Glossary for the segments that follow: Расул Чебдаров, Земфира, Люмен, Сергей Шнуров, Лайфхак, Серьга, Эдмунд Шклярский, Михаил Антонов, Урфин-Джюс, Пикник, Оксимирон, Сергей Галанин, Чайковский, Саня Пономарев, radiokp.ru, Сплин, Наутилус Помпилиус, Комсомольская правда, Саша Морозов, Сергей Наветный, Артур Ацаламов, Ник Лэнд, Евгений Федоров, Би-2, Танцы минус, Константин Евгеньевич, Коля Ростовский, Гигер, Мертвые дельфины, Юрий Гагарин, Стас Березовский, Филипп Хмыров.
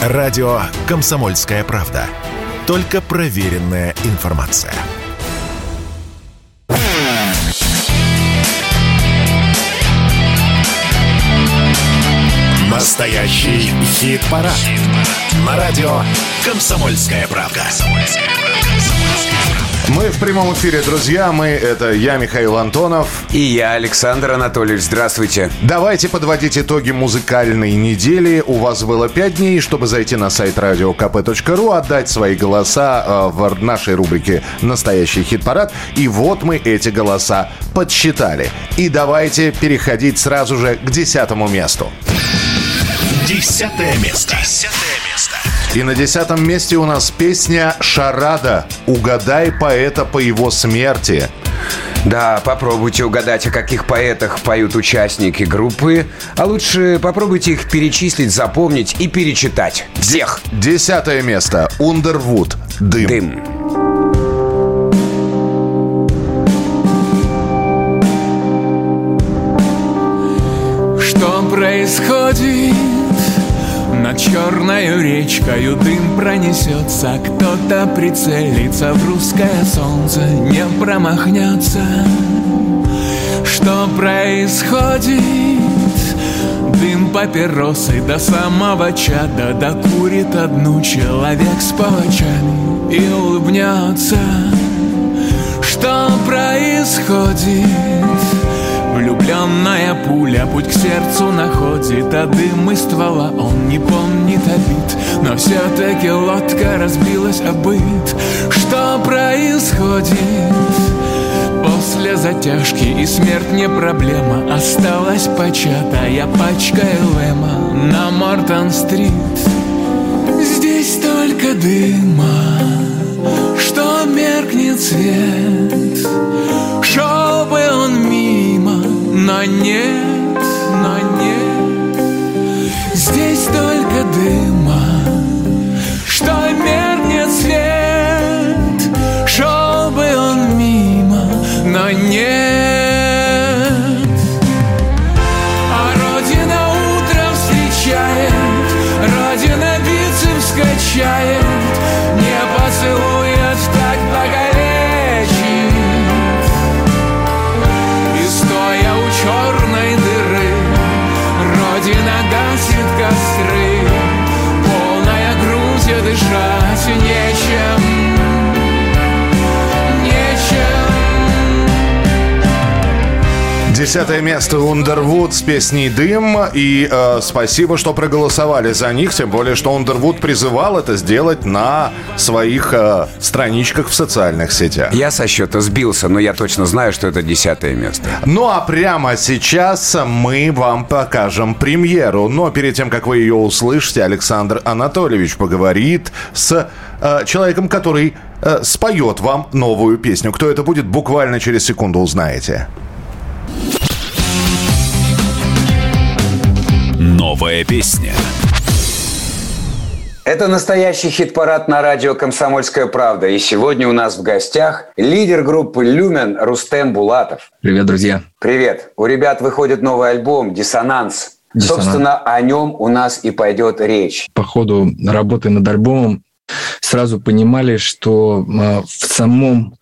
Радио «Комсомольская правда». Только проверенная информация. Настоящий хит-парад. На радио «Комсомольская правда». Мы в прямом эфире, друзья. Это я, Михаил Антонов. И я, Александр Анатольевич. Здравствуйте. Давайте подводить итоги музыкальной недели. У вас было 5 дней, чтобы зайти на сайт radiokp.ru, отдать свои голоса в нашей рубрике «Настоящий хит-парад». И вот мы эти голоса подсчитали. И давайте переходить сразу же к 10-му месту. 10-е место. 10-е место. И на 10-м месте у нас песня «Шарада». «Угадай поэта по его смерти». Да, попробуйте угадать, о каких поэтах поют участники группы. А лучше попробуйте их перечислить, запомнить и перечитать. Всех. 10-е место. «Ундервуд. Дым». «Дым». Что происходит? Над черною речкою дым пронесется, кто-то прицелится, в русское солнце не промахнется. Что происходит? Дым папиросы до самого чада докурит одну человек с палачами и улыбнется. Что происходит? Влюбленная пуля путь к сердцу находит, а дым из ствола он не помнит обид, но все-таки лодка разбилась о быт. Что происходит? После затяжки и смерть не проблема, осталась початая пачка Элэма на Мортон-стрит. Здесь столько дыма, что меркнет свет, шел бы он мимо, но нет, но нет. Здесь столько дыма, что меркнет свет, шел бы он мимо, но нет. Десятое место. Ундервуд с песней «Дым». И спасибо, что проголосовали за них. Тем более, что Ундервуд призывал это сделать на своих страничках в социальных сетях. Я со счета сбился, но я точно знаю, что это 10-е место. Ну а прямо сейчас мы вам покажем премьеру. Но перед тем, как вы ее услышите, Александр Анатольевич поговорит с человеком, который споет вам новую песню. Кто это будет, буквально через секунду узнаете. Новая песня. Это настоящий хит-парад на радио «Комсомольская правда». И сегодня у нас в гостях лидер группы «Люмен» Рустем Булатов. Привет, друзья. Привет. У ребят выходит новый альбом «Диссонанс». Собственно, о нем у нас и пойдет речь. По ходу работы над альбомом сразу понимали, что в самом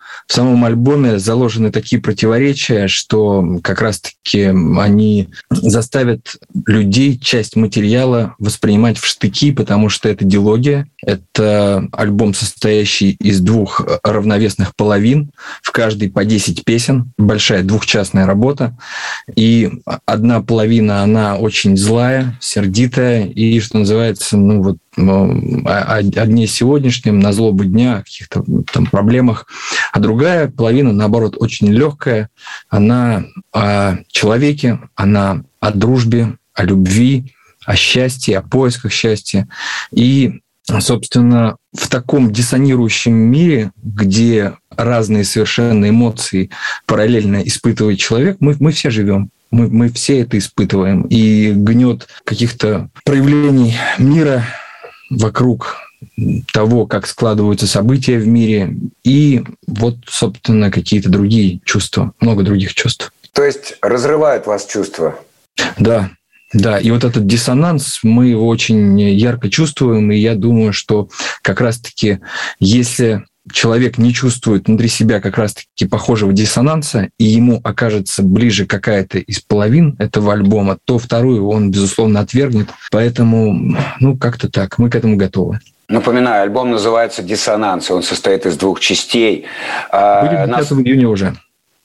альбоме заложены такие противоречия, что как раз-таки они заставят людей часть материала воспринимать в штыки, потому что это дилогия, это альбом, состоящий из 2 равновесных половин, в каждой по 10 песен, большая двухчастная работа, и одна половина, она очень злая, сердитая, и, что называется, о дне сегодняшнем, на злобу дня, о каких-то там проблемах. А другая половина, наоборот, очень легкая. Она о человеке, она о дружбе, о любви, о счастье, о поисках счастья. И, собственно, в таком диссонирующем мире, где разные совершенно эмоции параллельно испытывает человек, мы все живем. Мы все это испытываем. И гнет каких-то проявлений мира вокруг того, как складываются события в мире, и вот, собственно, какие-то другие чувства, много других чувств. То есть разрывают вас чувства? Да, Да, и вот этот диссонанс, мы его очень ярко чувствуем, и я думаю, что как раз-таки, если человек не чувствует внутри себя как раз-таки похожего диссонанса, и ему окажется ближе какая-то из половин этого альбома, то вторую он, безусловно, отвергнет. Поэтому, ну, как-то так, мы к этому готовы. Напоминаю, альбом называется «Диссонанс», он состоит из 2 частей. Будет 5 июня уже.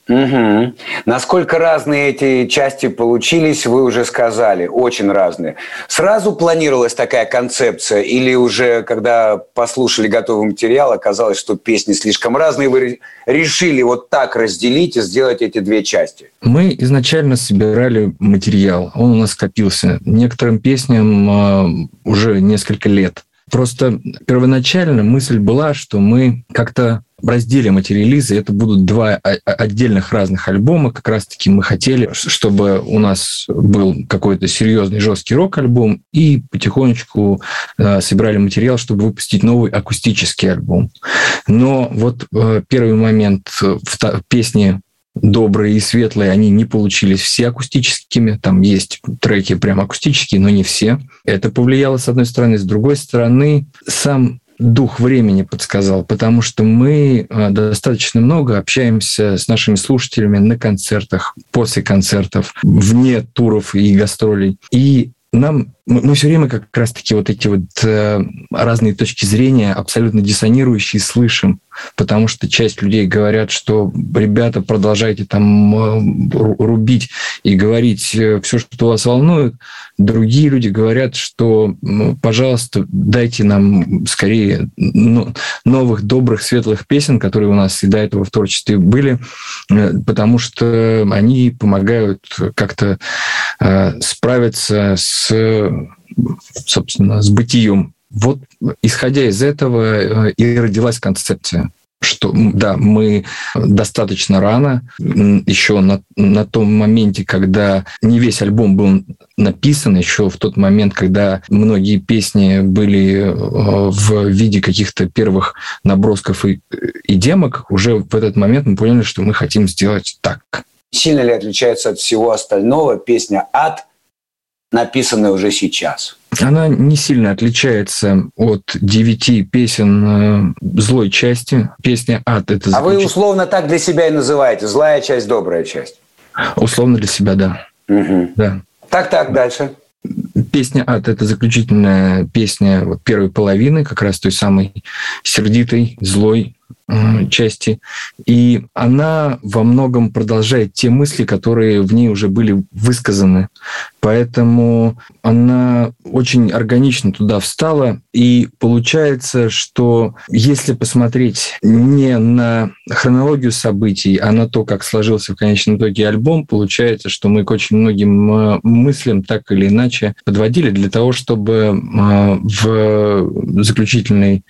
Угу. Насколько разные эти части получились, вы уже сказали, очень разные. Сразу планировалась такая концепция, или уже, когда послушали готовый материал, оказалось, что песни слишком разные, вы решили вот так разделить и сделать эти 2 части? Мы изначально собирали материал, он у нас копился. Некоторым песням уже несколько лет. Просто первоначально мысль была, что мы как-то разделим эти релизы, это будут 2 отдельных разных альбома. Как раз-таки мы хотели, чтобы у нас был какой-то серьезный жесткий рок-альбом, и потихонечку собирали материал, чтобы выпустить новый акустический альбом. Но вот первый момент в песне «Добрые и светлые», они не получились все акустическими. Там есть треки прям акустические, но не все. Это повлияло, с одной стороны. С другой стороны, сам дух времени подсказал, потому что мы достаточно много общаемся с нашими слушателями на концертах, после концертов, вне туров и гастролей. И нам мы все время как раз-таки вот эти вот разные точки зрения, абсолютно диссонирующие, слышим, потому что часть людей говорят, что ребята, продолжайте там рубить и говорить все, что вас волнует. Другие люди говорят, что, пожалуйста, дайте нам скорее новых, добрых, светлых песен, которые у нас и до этого в творчестве были, потому что они помогают как-то справиться с бытием. Вот исходя из этого и родилась концепция, что да, мы достаточно рано, еще на том моменте, когда не весь альбом был написан, еще в тот момент, когда многие песни были в виде каких-то первых набросков и демок, уже в этот момент мы поняли, что мы хотим сделать так. Сильно ли отличается от всего остального песня «Ад», написанная уже сейчас? Она не сильно отличается от 9 песен «Злой части». Песня «Ад» — это... вы условно так для себя и называете? Злая часть, добрая часть? Условно для себя, да. Угу. Да. Так, дальше. Песня «Ад» — это заключительная песня первой половины, как раз той самой сердитой, злой части. И она во многом продолжает те мысли, которые в ней уже были высказаны. Поэтому она очень органично туда встала. И получается, что если посмотреть не на хронологию событий, а на то, как сложился в конечном итоге альбом, получается, что мы к очень многим мыслям так или иначе подводили для того, чтобы в заключительной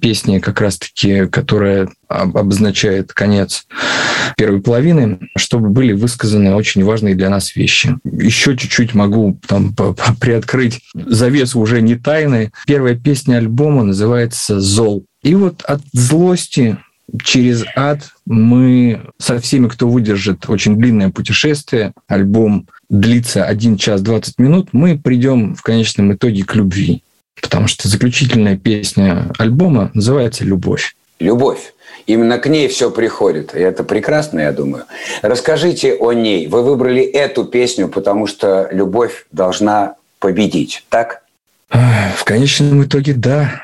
песне, как раз-таки, которая обозначает конец первой половины, чтобы были высказаны очень важные для нас вещи. Еще чуть-чуть могу там приоткрыть завесу уже не тайны. Первая песня альбома называется «Зол». И вот от злости через ад мы со всеми, кто выдержит очень длинное путешествие, альбом длится 1 час 20 минут, мы придем в конечном итоге к любви. Потому что заключительная песня альбома называется «Любовь». Любовь. Именно к ней все приходит. И это прекрасно, я думаю. Расскажите о ней. Вы выбрали эту песню, потому что любовь должна победить, так? В конечном итоге, да.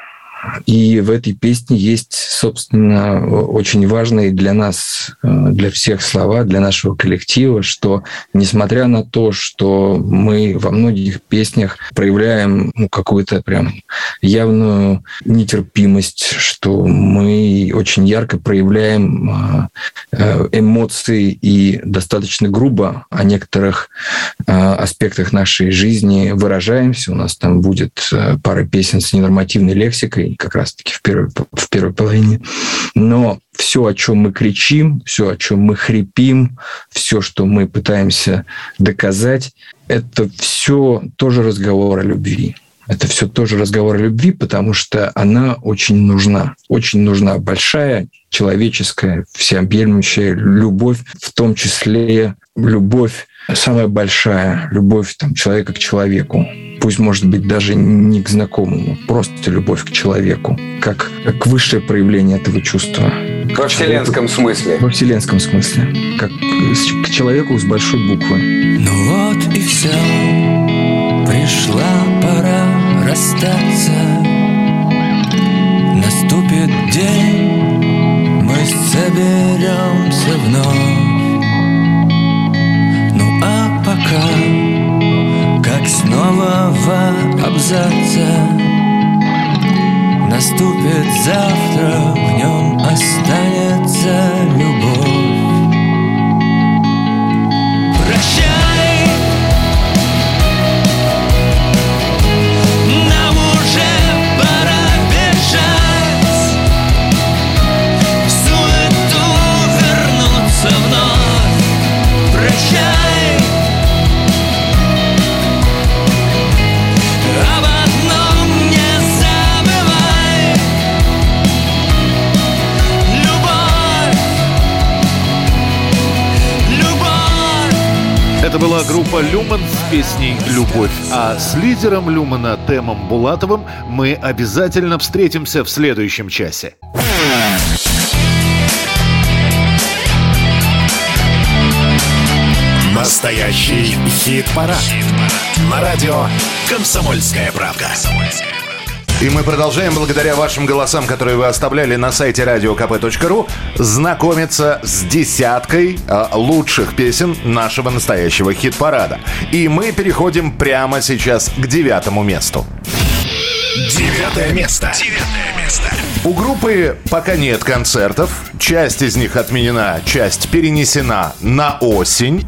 И в этой песне есть, собственно, очень важные для нас, для всех слова, для нашего коллектива, что несмотря на то, что мы во многих песнях проявляем какую-то прям явную нетерпимость, что мы очень ярко проявляем эмоции и достаточно грубо о некоторых аспектах нашей жизни выражаемся. У нас там будет пара песен с ненормативной лексикой, как раз-таки в первой половине. Но все, о чем мы кричим, все, о чем мы хрипим, все, что мы пытаемся доказать, это все тоже разговор о любви. Это все тоже разговор о любви, потому что она очень нужна. Очень нужна большая, человеческая, всеобъемлющая любовь, в том числе любовь самая большая любовь там, человека к человеку. Пусть, может быть, даже не к знакомому, просто любовь к человеку, как высшее проявление этого чувства. Во вселенском смысле. Во вселенском смысле. Как к человеку с большой буквы. Ну вот и все, пришла пора расстаться. Наступит день, мы соберемся вновь. Ну а пока, как с нового абзаца, наступит завтра, в нем останется любовь. Прощай, нам уже пора бежать, в суету вернуться вновь. Прощай. Это была группа «Люмен» с песней «Любовь». А с лидером «Люмена» Темом Булатовым мы обязательно встретимся в следующем часе. Настоящий хит-парад. На радио «Комсомольская правда». И мы продолжаем, благодаря вашим голосам, которые вы оставляли на сайте radiokp.ru, знакомиться с десяткой лучших песен нашего настоящего хит-парада. И мы переходим прямо сейчас к 9-му месту. 9-е место. 9-е место. У группы пока нет концертов. Часть из них отменена, часть перенесена на осень.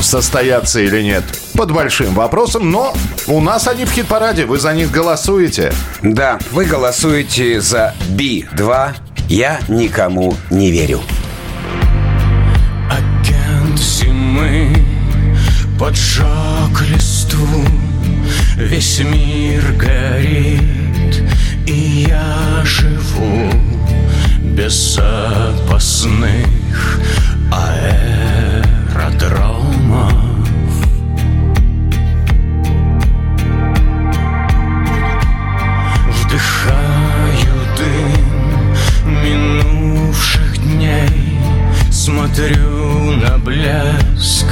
Состоятся или нет, под большим вопросом. Но у нас они в хит-параде, вы за них голосуете. Да, вы голосуете за Би-2. Я никому не верю. Агент зимы поджег листву. Весь мир горит, и я живу без запасных аэродромов. Вдыхаю дым минувших дней, смотрю на блеск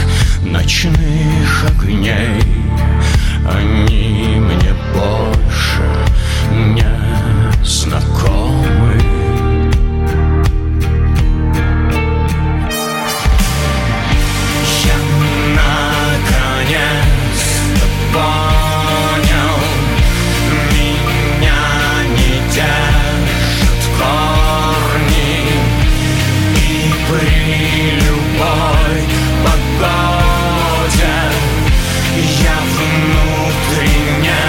ночных огней. Они мне больше не знакомы. Я наконец-то понял, меня не держат корни, и при любой погоде я внутренне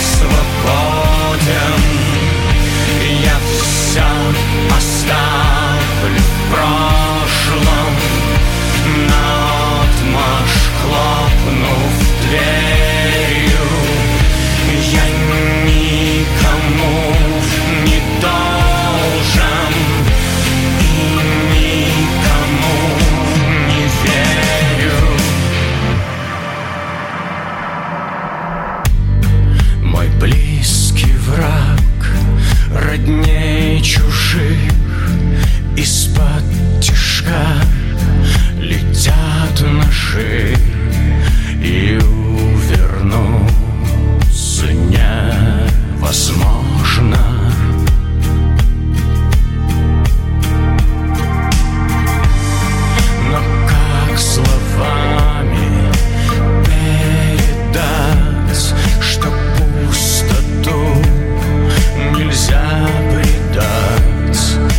свободен. Я все оставлю в прошлом, наотмашь хлопнув дверью. Я никому не должен и никому не верю. Близкий враг, родней чужих, из-под тишка летят ножи, и увернуться невозможно. Но как словами передать, что пустоту нельзя предать?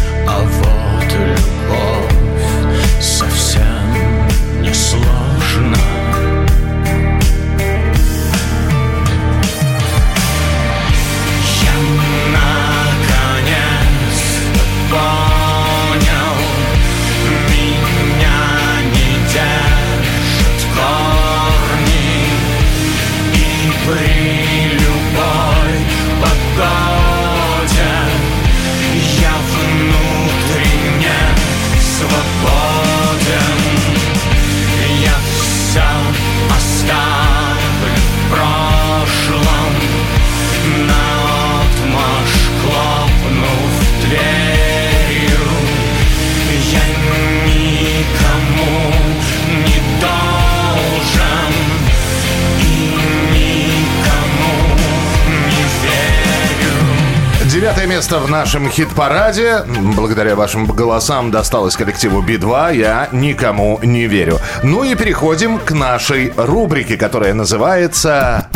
9 место в нашем хит-параде. Благодаря вашим голосам досталось коллективу Би-2. Я никому не верю. Ну и переходим к нашей рубрике, которая называется...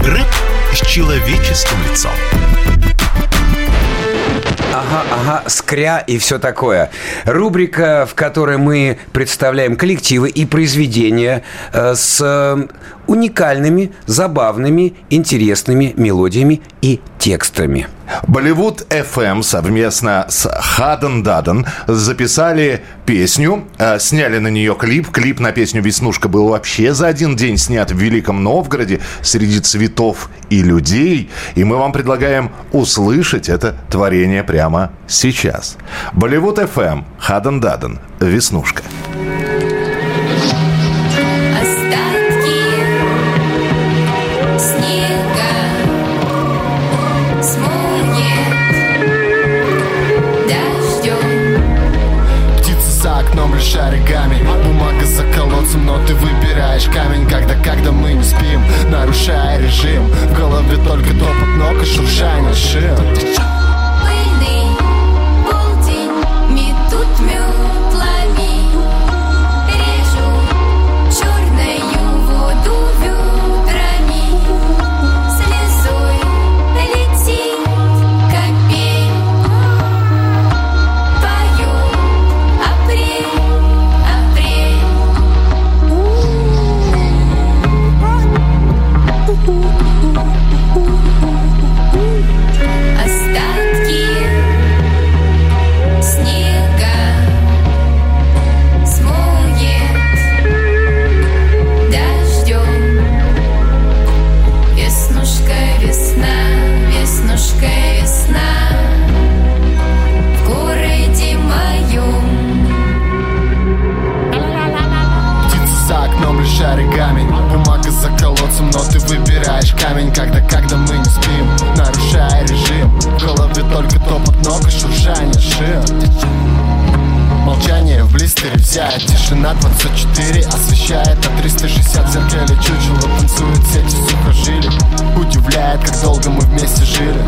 Рэп с человеческим лицом. Скря и все такое. Рубрика, в которой мы представляем коллективы и произведения с уникальными, забавными, интересными мелодиями и текстами. Болливуд-ФМ совместно с Хадан-Дадан записали песню, сняли на нее клип. Клип на песню «Веснушка» был вообще за один день снят в Великом Новгороде среди цветов и людей. И мы вам предлагаем услышать это творение прямо сейчас. Болливуд-ФМ, Хадан-Дадан, «Веснушка». Шариками, бумага за колодцем, но ты выбираешь камень. Когда мы не спим, нарушая режим, в голове только топот ног и шуршание шин. Пыльный полдень, метут метлами, режу черную воду ведрами, слезой летит капель. Пою апрель. Бумага за колодцем, но ты выбираешь камень. Когда мы не спим, нарушая режим, в голове только топот ног и шуршание шин. Молчание в блистере взять, тишина 24 освещает, а 360 в зеркале чучело танцует сети сухожилий. Удивляет, как долго мы вместе жили,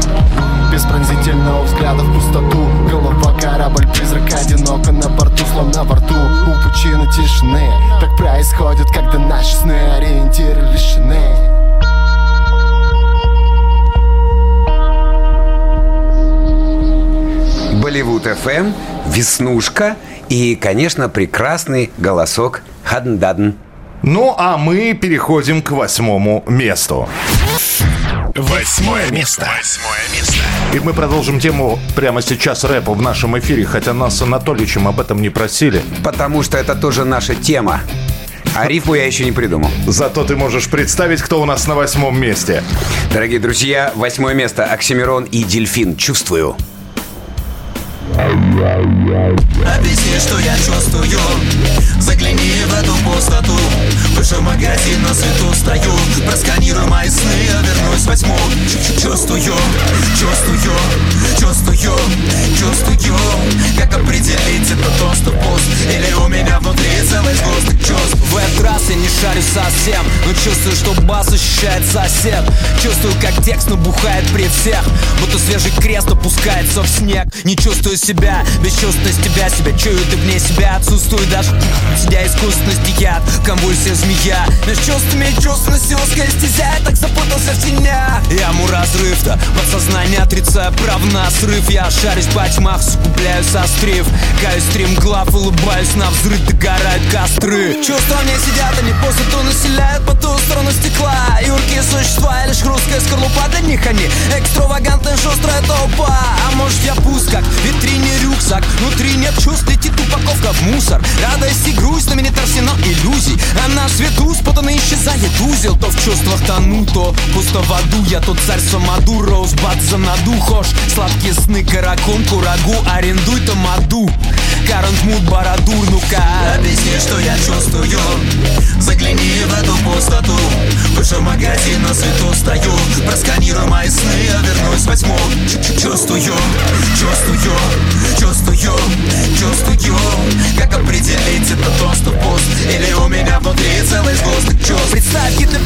без пронзительного взгляда в пустоту. Голова корабль, призрак одиноко на борту, словно во рту у пучины тишины. Так происходит, когда наши сны ориентиры лишены. Болливуд-ФМ, «Веснушка» и, конечно, прекрасный голосок Хадан-Дадан. Ну, а мы переходим к 8 месту. 8 место. И мы продолжим тему прямо сейчас рэпа в нашем эфире, хотя нас с Анатольевичем об этом не просили. Потому что это тоже наша тема. А рифму я еще не придумал. Зато ты можешь представить, кто у нас на 8 месте. Дорогие друзья, 8 место. Оксимирон и Дельфин. Чувствую. Объясни, что я чувствую. Загляни в эту пустоту. Выше магазин на свету стою. Просканируй мои сны, я вернусь в 8. Чувствую. Как определить, это тост и пост, или у меня внутри целый сгусток чувств. В этот раз я не шарю совсем, но чувствую, что бас ощущает сосед. Чувствую, как текст набухает при всех, будто свежий крест опускается в снег. Не чувствую себя, бесчувственность тебя чую, ты вне себя отсутствую. Даже сидя искусственность дият, конвульсия змея. Между чувствами и чувственностью узкая стезя, я так запутался в тенях. Я муразрыв-то, подсознание отрицая прав на срыв. Я шарюсь по тьмах, сукупляю сострив. Каюсь стримглав, улыбаюсь на взрыв, догорают костры. Чувства мне сидят, они пустоту населяют по ту сторону стекла. Юркие существа, я лишь русская скорлупа. Для них они экстравагантная шустрая толпа. А может я пуст, как в витрине рюкзак. Внутри нет чувств, летит упаковка в мусор. Радость и грусть, но меня торсено иллюзий. А наш свету спутанно исчезает узел. То в чувствах тону, то пусто в аду. Я тот царь Самаду, Роуз Батза наду. Хош, сладкие сны, каракун, курагу. Арендуй тамаду, карангмут, барадур, ну-ка. Объясни, что я чувствую. Загляни в эту пустоту. Выше магазин на свету стою. Просканируй мои сны, я вернусь в 8. Чувствую. Как определить, это тост и пост, или у меня внутри целый сгусток чувств. Представь, гитный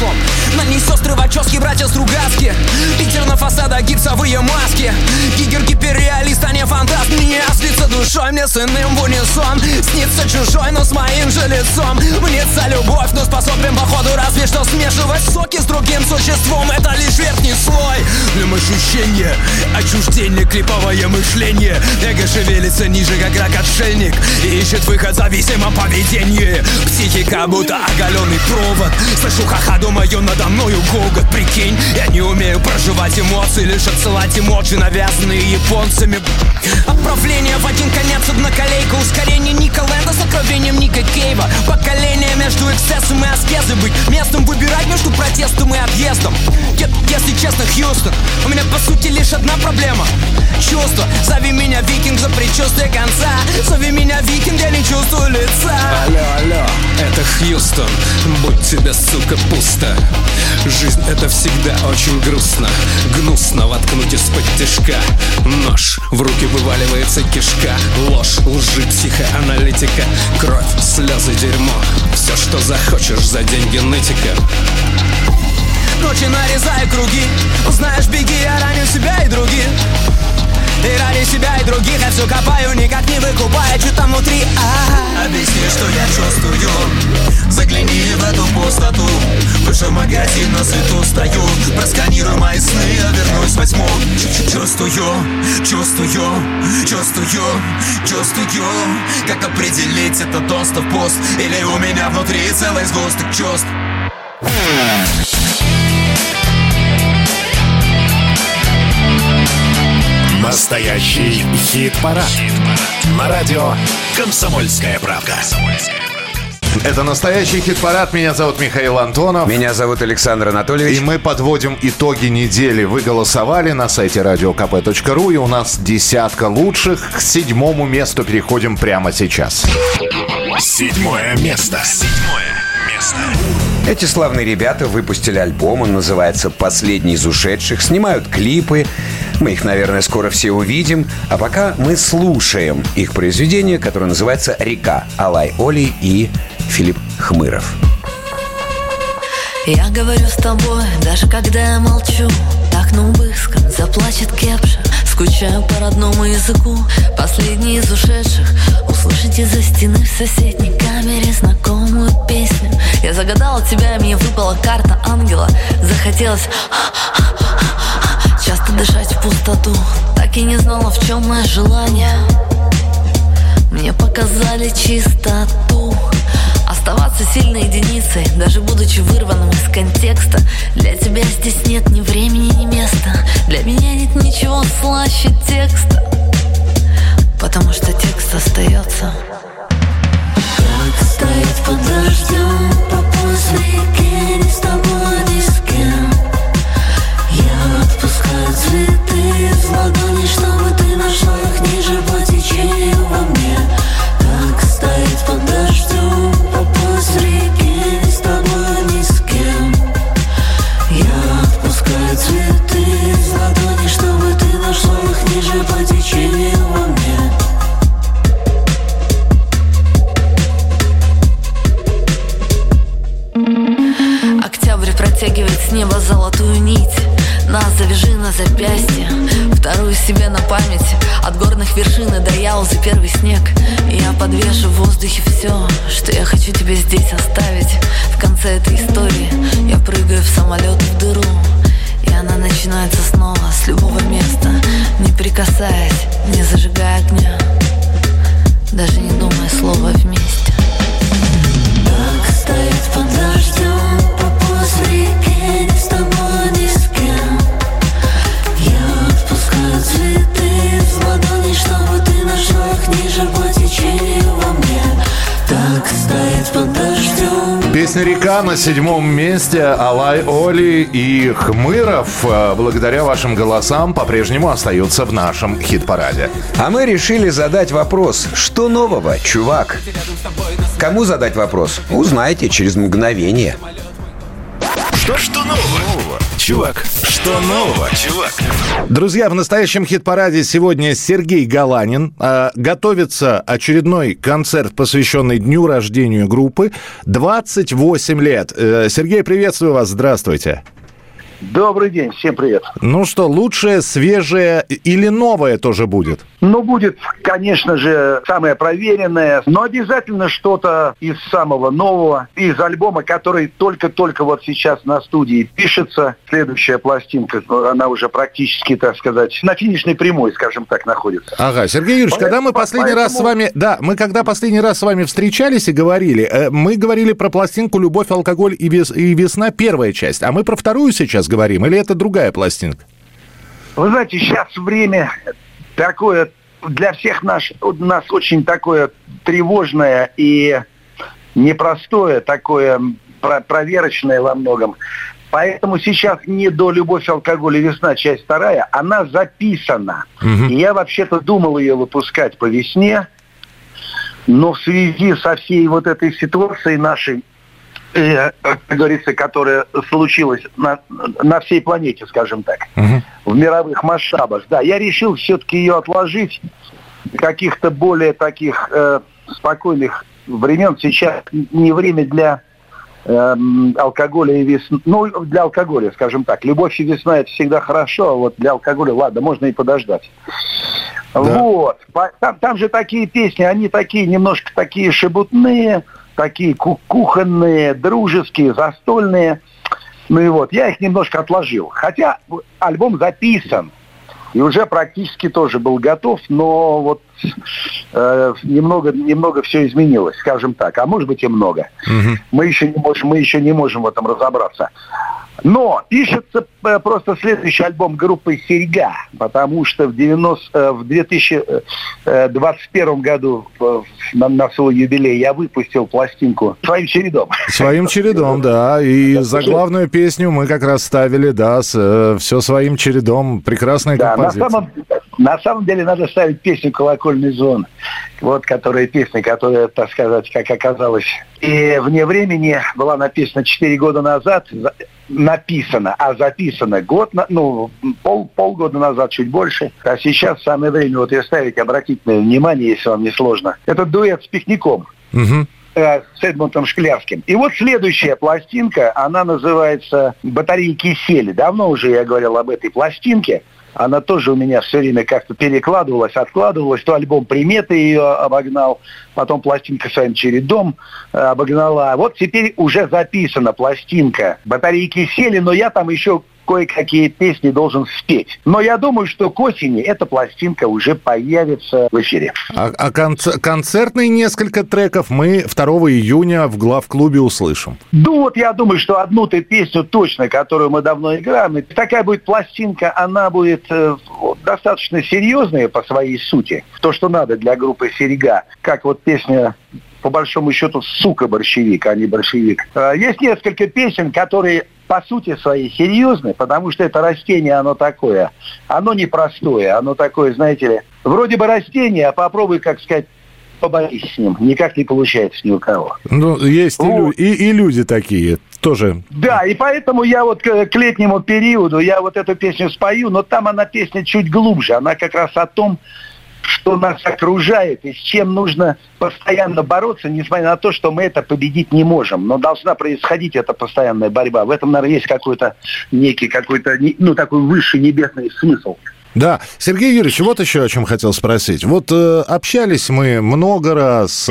сон. На ней сестры Вачовски, братья Стругацки. Питер на фасадах гипсовые маски. Гигер гиперреалист, а не фантаст. Мне слиться душой, мне с иным в унисон. Снится чужой, но с моим же лицом. Мнится любовь, но способен походу разве что смешивать соки с другим существом. Это лишь верхний слой. Блин, ощущение, отчуждение, клиповое мышление. Эго шевелится ниже, как рак-отшельник, и ищет выход в зависимом поведении. Психика будто оголенный провод. Слышу ха-ха, думаю, надо мною гогот. Прикинь, я не умею проживать эмоции, лишь отсылать эмоджи, навязанные японцами. Отправление в один конец, одноколейка. Ускорение Ника Лэнда с откровением Ника Кейва. Поколение между эксцессом и аскезой. Быть местом, выбирать между протестом и отъездом. Если честно, Хьюстон, у меня по сути лишь одна проблема. Чувство, зови меня викинг за предчувствие конца. Зови меня викинг, я не чувствую лица. Алло, алло, это Хьюстон. Будь тебе, сука, пусто. Жизнь это всегда очень грустно. Гнусно воткнуть из-под тишка нож, в руки вываливается кишка. Ложь, лжи, психоаналитика. Кровь, слезы, дерьмо. Все, что захочешь за деньги нытика. Ночи нарезай круги. Узнаешь, беги, я раню себя и других. И ради себя и других я все копаю, никак не выкупая, что там внутри. Объясни, что я чувствую. Загляни в эту пустоту. Выше магазин на свету стою. Просканируй мои сны, я вернусь во тьму. Чувствую. Как определить, это толстый пост или у меня внутри целый сгусток чувств. Настоящий хит-парад. Хит-парад на радио «Комсомольская правда». Это настоящий хит-парад. Меня зовут Михаил Антонов. Меня зовут Александр Анатольевич. И мы подводим итоги недели. Вы голосовали на сайте radiokp.ru, и у нас десятка лучших. К седьмому месту переходим прямо сейчас. Седьмое место. Эти славные ребята выпустили альбом, он называется «Последний из ушедших», снимают клипы, мы их, наверное, скоро все увидим, а пока мы слушаем их произведение, которое называется «Река», Алай Оли и Филипп Хмыров. Я говорю с тобой, даже когда я молчу, так на убыском заплачет кепша, скучаю по родному языку. Последний из ушедших. Услышите за стены в соседней камере знакомую песню. Я загадала тебя, мне выпала карта ангела. Захотелось часто дышать в пустоту. Так и не знала, в чем мое желание. Мне показали чистоту. Оставаться сильной единицей, даже будучи вырванным из контекста. Для тебя здесь нет ни времени, ни места. Для меня нет ничего слаще текста, потому что текст остается. Как стоит под дождем по пояс реке, ни с тобой, ни с кем. Я отпускаю цветы в ладони, чтобы ты нашла их ниже по течению во мне. Как стоит под дождем по пояс реке, ни с тобой, ни с кем. Я отпускаю цветы в ладони, чтобы ты нашла их ниже по течению во мне. Октябрь протягивает с неба золотую нить. Нас завяжи на запястье, вторую себе на память. От горных вершин и до Яузы первый снег. Я подвешу в воздухе все, что я хочу тебе здесь оставить. В конце этой истории я прыгаю в самолет в дыру, и она начинается снова с любого места, не прикасаясь, не зажигая огня, даже не думая слова вместе. Так стоит под дождем по пояс в реке, ни с тобой, ни с кем. Я отпускаю цветы в ладони, чтобы ты нашла их ниже по течению во мне. Так стоит под дождем. Песня «Река» на седьмом месте. Алай Оли и Хмыров, благодаря вашим голосам, по-прежнему остаются в нашем хит-параде. А мы решили задать вопрос: что нового, чувак? Кому задать вопрос? Узнайте через мгновение. Что нового, чувак? Что нового, чувак? Друзья, в настоящем хит-параде сегодня Сергей Галанин. Готовится очередной концерт, посвященный дню рождения группы. 28 лет. Сергей, приветствую вас. Здравствуйте. Добрый день, всем привет. Ну что, лучшее, свежее или новое тоже будет? Ну, будет, конечно же, самое проверенное, но обязательно что-то из самого нового, из альбома, который только-только вот сейчас на студии пишется. Следующая пластинка, она уже практически, так сказать, на финишной прямой, скажем так, находится. Ага, Сергей Юрьевич, когда мы последний раз с вами встречались и говорили, мы говорили про пластинку «Любовь, алкоголь и весна» первая часть, а мы про вторую сейчас говорим, или это другая пластинка? Вы знаете, сейчас время такое, для всех нас очень такое тревожное и непростое, такое проверочное во многом. Поэтому сейчас не до «Любовь, алкоголь и весна», часть вторая, она записана. Угу. И я вообще-то думал ее выпускать по весне, но в связи со всей вот этой ситуацией нашей, как говорится, которая случилась на всей планете, скажем так, в мировых масштабах. Да, я решил все-таки ее отложить до каких-то более таких спокойных времен. Сейчас не время для алкоголя и весны. Ну, для алкоголя, скажем так. «Любовь и весна» — это всегда хорошо, а вот для алкоголя, ладно, можно и подождать. Да. Вот. Там же такие песни, они такие немножко такие шебутные, такие кухонные, дружеские, застольные. Ну и вот, я их немножко отложил. Хотя альбом записан и уже практически тоже был готов, но вот немного все изменилось, скажем так. А может быть и много. Угу. Мы еще не можем в этом разобраться. Но пишется просто следующий альбом группы «Серьга», потому что в 2021 году на свой юбилей я выпустил пластинку «Своим чередом». «Своим чередом», да. И заглавную песню мы как раз ставили, да, «Все своим чередом». Прекрасная композиция. На самом деле надо ставить песню «Колокольный звон». Вот которая, так сказать, как оказалось, и «Вне времени» была написана 4 года назад, записана полгода назад, чуть больше. А сейчас самое время вот ее ставить, обратить на внимание, если вам не сложно. Это дуэт с Пикником, с Эдмундом Шклярским. И вот следующая пластинка, она называется «Батареи кисели». Давно уже я говорил об этой пластинке. Она тоже у меня все время как-то перекладывалась, откладывалась. То альбом «Приметы» ее обогнал, потом пластинка «Своим чередом» обогнала. Вот теперь уже записана пластинка «Батареи кисели», но я там еще кое-какие песни должен спеть. Но я думаю, что к осени эта пластинка уже появится в эфире. А концертные несколько треков мы 2 июня в главклубе услышим. Ну вот я думаю, что одну-то песню точно, которую мы давно играем. И такая будет пластинка, она будет достаточно серьезная по своей сути. То, что надо для группы «Серега». Как вот песня... по большому счету, сука, борщевик, а не большевик. Есть несколько песен, которые по сути своей серьезны, потому что это растение, оно такое. Оно непростое, оно такое, знаете ли, вроде бы растение, а попробуй, как сказать, поборись с ним. Никак не получается ни у кого. Ну, есть вот. И люди такие тоже. Да, и поэтому я вот к летнему периоду, я вот эту песню спою, но там она песня чуть глубже. Она как раз о том, что нас окружает и с чем нужно постоянно бороться, несмотря на то, что мы это победить не можем. Но должна происходить эта постоянная борьба. В этом, наверное, есть какой-то такой высший небесный смысл. Да. Сергей Юрьевич, вот еще о чем хотел спросить. Вот общались мы много раз.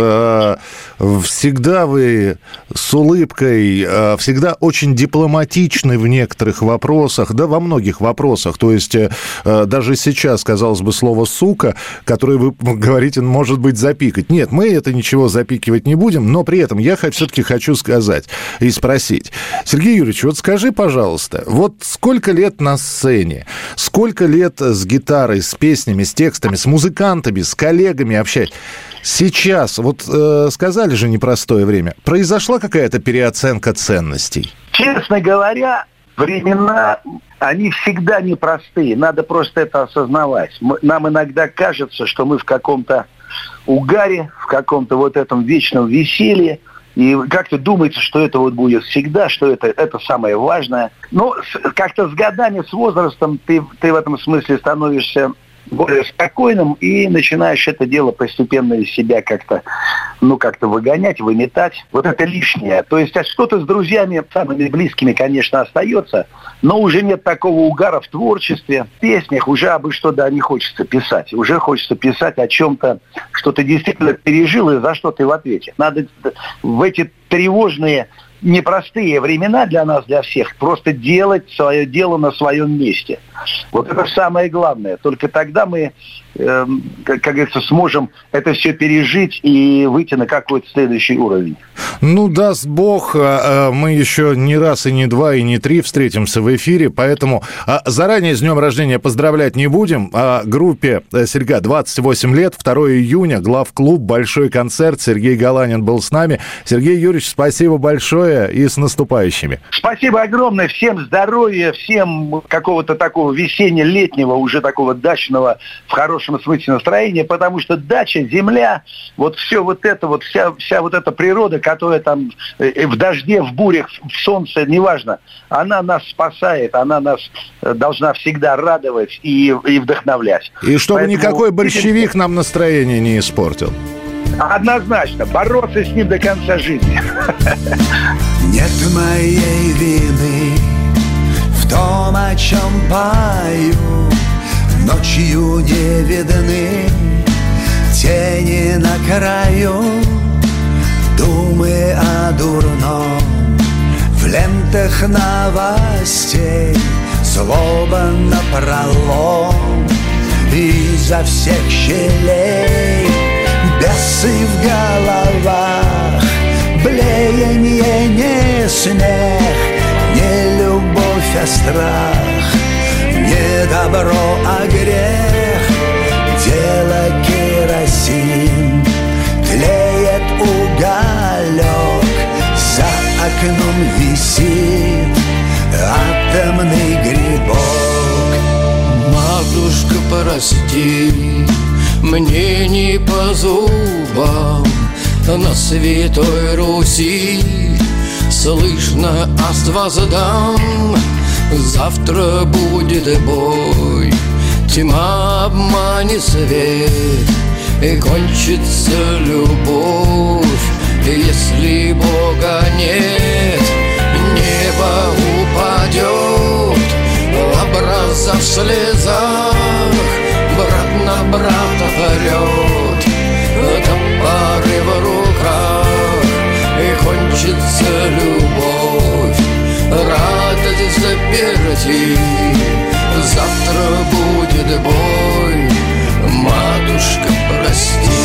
Всегда вы с улыбкой, всегда очень дипломатичны в некоторых вопросах, да, во многих вопросах. То есть даже сейчас, казалось бы, слово «сука», которое вы говорите, может быть, запикать. Нет, мы это ничего запикивать не будем, но при этом я все-таки хочу сказать и спросить. Сергей Юрьевич, вот скажи, пожалуйста, вот сколько лет на сцене, сколько лет с гитарой, с песнями, с текстами, с музыкантами, с коллегами общать. Сейчас, вот сказали же непростое время, произошла какая-то переоценка ценностей? Честно говоря, времена, они всегда непростые. Надо просто это осознавать. Нам иногда кажется, что мы в каком-то угаре, в каком-то вот этом вечном веселье. И как-то думается, что это вот будет всегда, что это самое важное. Но как-то с годами, с возрастом ты в этом смысле становишься более спокойным и начинаешь это дело постепенно из себя как-то, как-то выгонять, выметать. Вот это лишнее. То есть что-то с друзьями, самыми близкими, конечно, остается, но уже нет такого угара в творчестве. В песнях уже обы что, да, не хочется писать. Уже хочется писать о чем-то, что ты действительно пережил и за что ты в ответе. Надо в эти тревожные, непростые времена для нас, для всех, просто делать свое дело на своем месте. Вот это самое главное. Только тогда мы, как говорится, сможем это все пережить и выйти на какой-то следующий уровень. Ну, даст бог, мы еще не раз, и не два, и не три встретимся в эфире, поэтому заранее с днем рождения поздравлять не будем. Группе «Серьга» 28 лет, 2 июня, главклуб, большой концерт. Сергей Галанин был с нами. Сергей Юрьевич, спасибо большое и с наступающими. Спасибо огромное. Всем здоровья, всем какого-то такого весенне-летнего, уже такого дачного, в хорошем смысле настроения, потому что дача, земля, вот все вот это, вот вся вот эта природа, которая там в дожде, в бурях, в солнце, неважно, она нас спасает, она нас должна всегда радовать и вдохновлять. И чтобы никакой борщевик нам настроение не испортил. Однозначно, бороться с ним до конца жизни. Нет моей вины в том, о чем пою. Ночью не видны тени на краю. Думы о дурном в лентах новостей. Злоба напролом изо всех щелей. Бесы в головах, блеяние не смех, не любовь, а страх. Не добро, а грех. Дело керосин, тлеет уголек. За окном висит атомный грибок. Матушка, прости, мне не по зубам. На Святой Руси слышно аст воздам. Завтра будет бой, тьма обманет свет, и кончится любовь, если Бога нет. Небо упадет, образа в слезах, брат на брата орет, топоры в руках, и кончится любовь. Радость заперти, завтра будет бой, матушка, прости.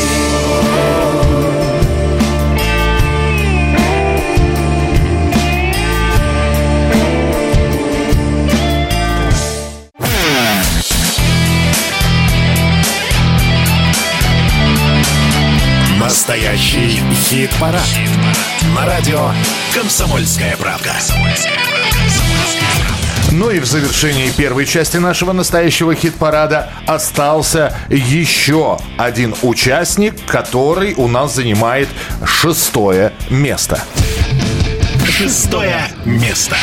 Настоящий хит-парад. На радио «Комсомольская правда». Ну и в завершении первой части нашего настоящего хит-парада остался еще один участник, который у нас занимает 6 место. 6 место.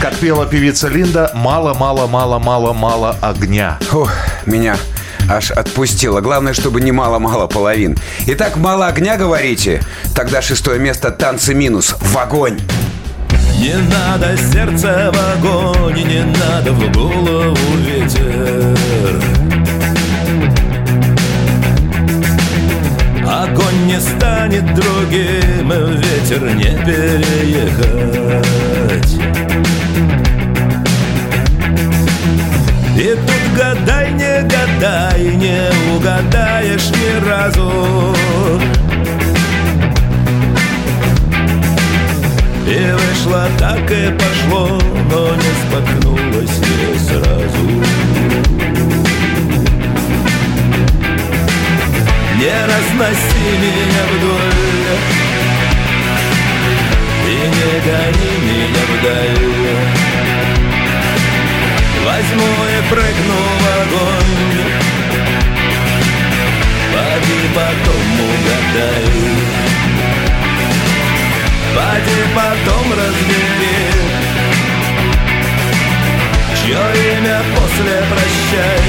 Как пела певица Линда, мало-мало-мало-мало-мало огня. Фух, меня аж отпустило. Главное, чтобы не мало-мало половин. Итак, мало огня, говорите? Тогда 6 место, «Танцы минус». В огонь! Не надо сердце в огонь, не надо в голову ветер. Огонь не станет другим, ветер не переехать. И тут гадай, не гадай, не угадаешь ни разу. И вышло так и пошло, но не споткнулась не сразу. Не разноси меня вдоль и не гони меня вдаль. Возьму и прыгну в огонь, поди потом угадай. если прощай,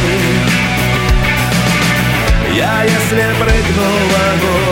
я если прыгну в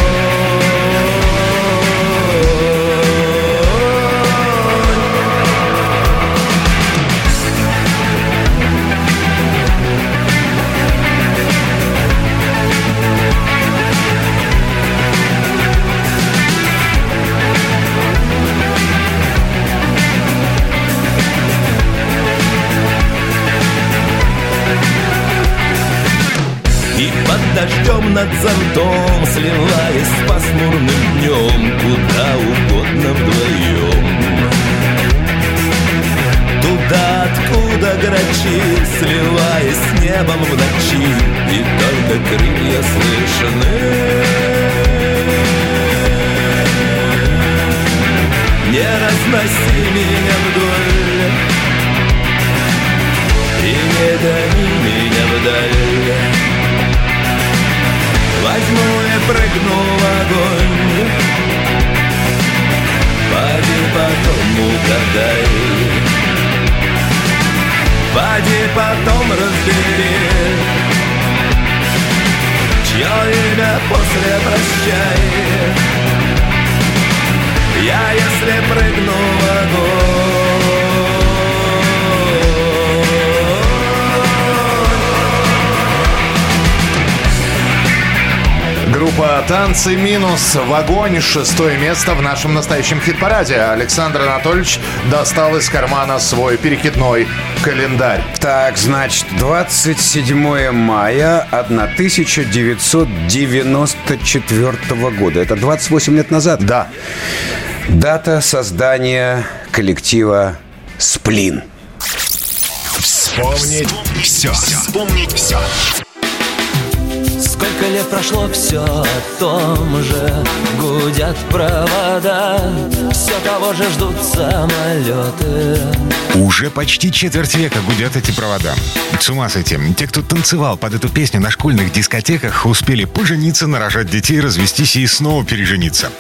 дождем над зонтом, сливаясь с пасмурным днем, куда угодно вдвоем. Туда, откуда грачи, сливаясь с небом в ночи, и только крылья слышны. Не разноси меня вдоль и не гони меня вдаль. Возьму и прыгну в огонь, поди потом угадай, поди потом разбери, чье имя после прощай, я если прыгну в огонь. Группа «Танцы минус» в огонь. Шестое место в нашем настоящем хит-параде. Александр Анатольевич достал из кармана свой перекидной календарь. Так, значит, 27 мая 1994 года. Это 28 лет назад? Да. Дата создания коллектива «Сплин». Вспомнить все. Вспомнить все. Сколько лет прошло, все о том же, гудят провода, все того же ждут самолеты. Уже почти четверть века гудят эти провода. С ума сойти. Те, кто танцевал под эту песню на школьных дискотеках, успели пожениться, нарожать детей, развестись и снова пережениться.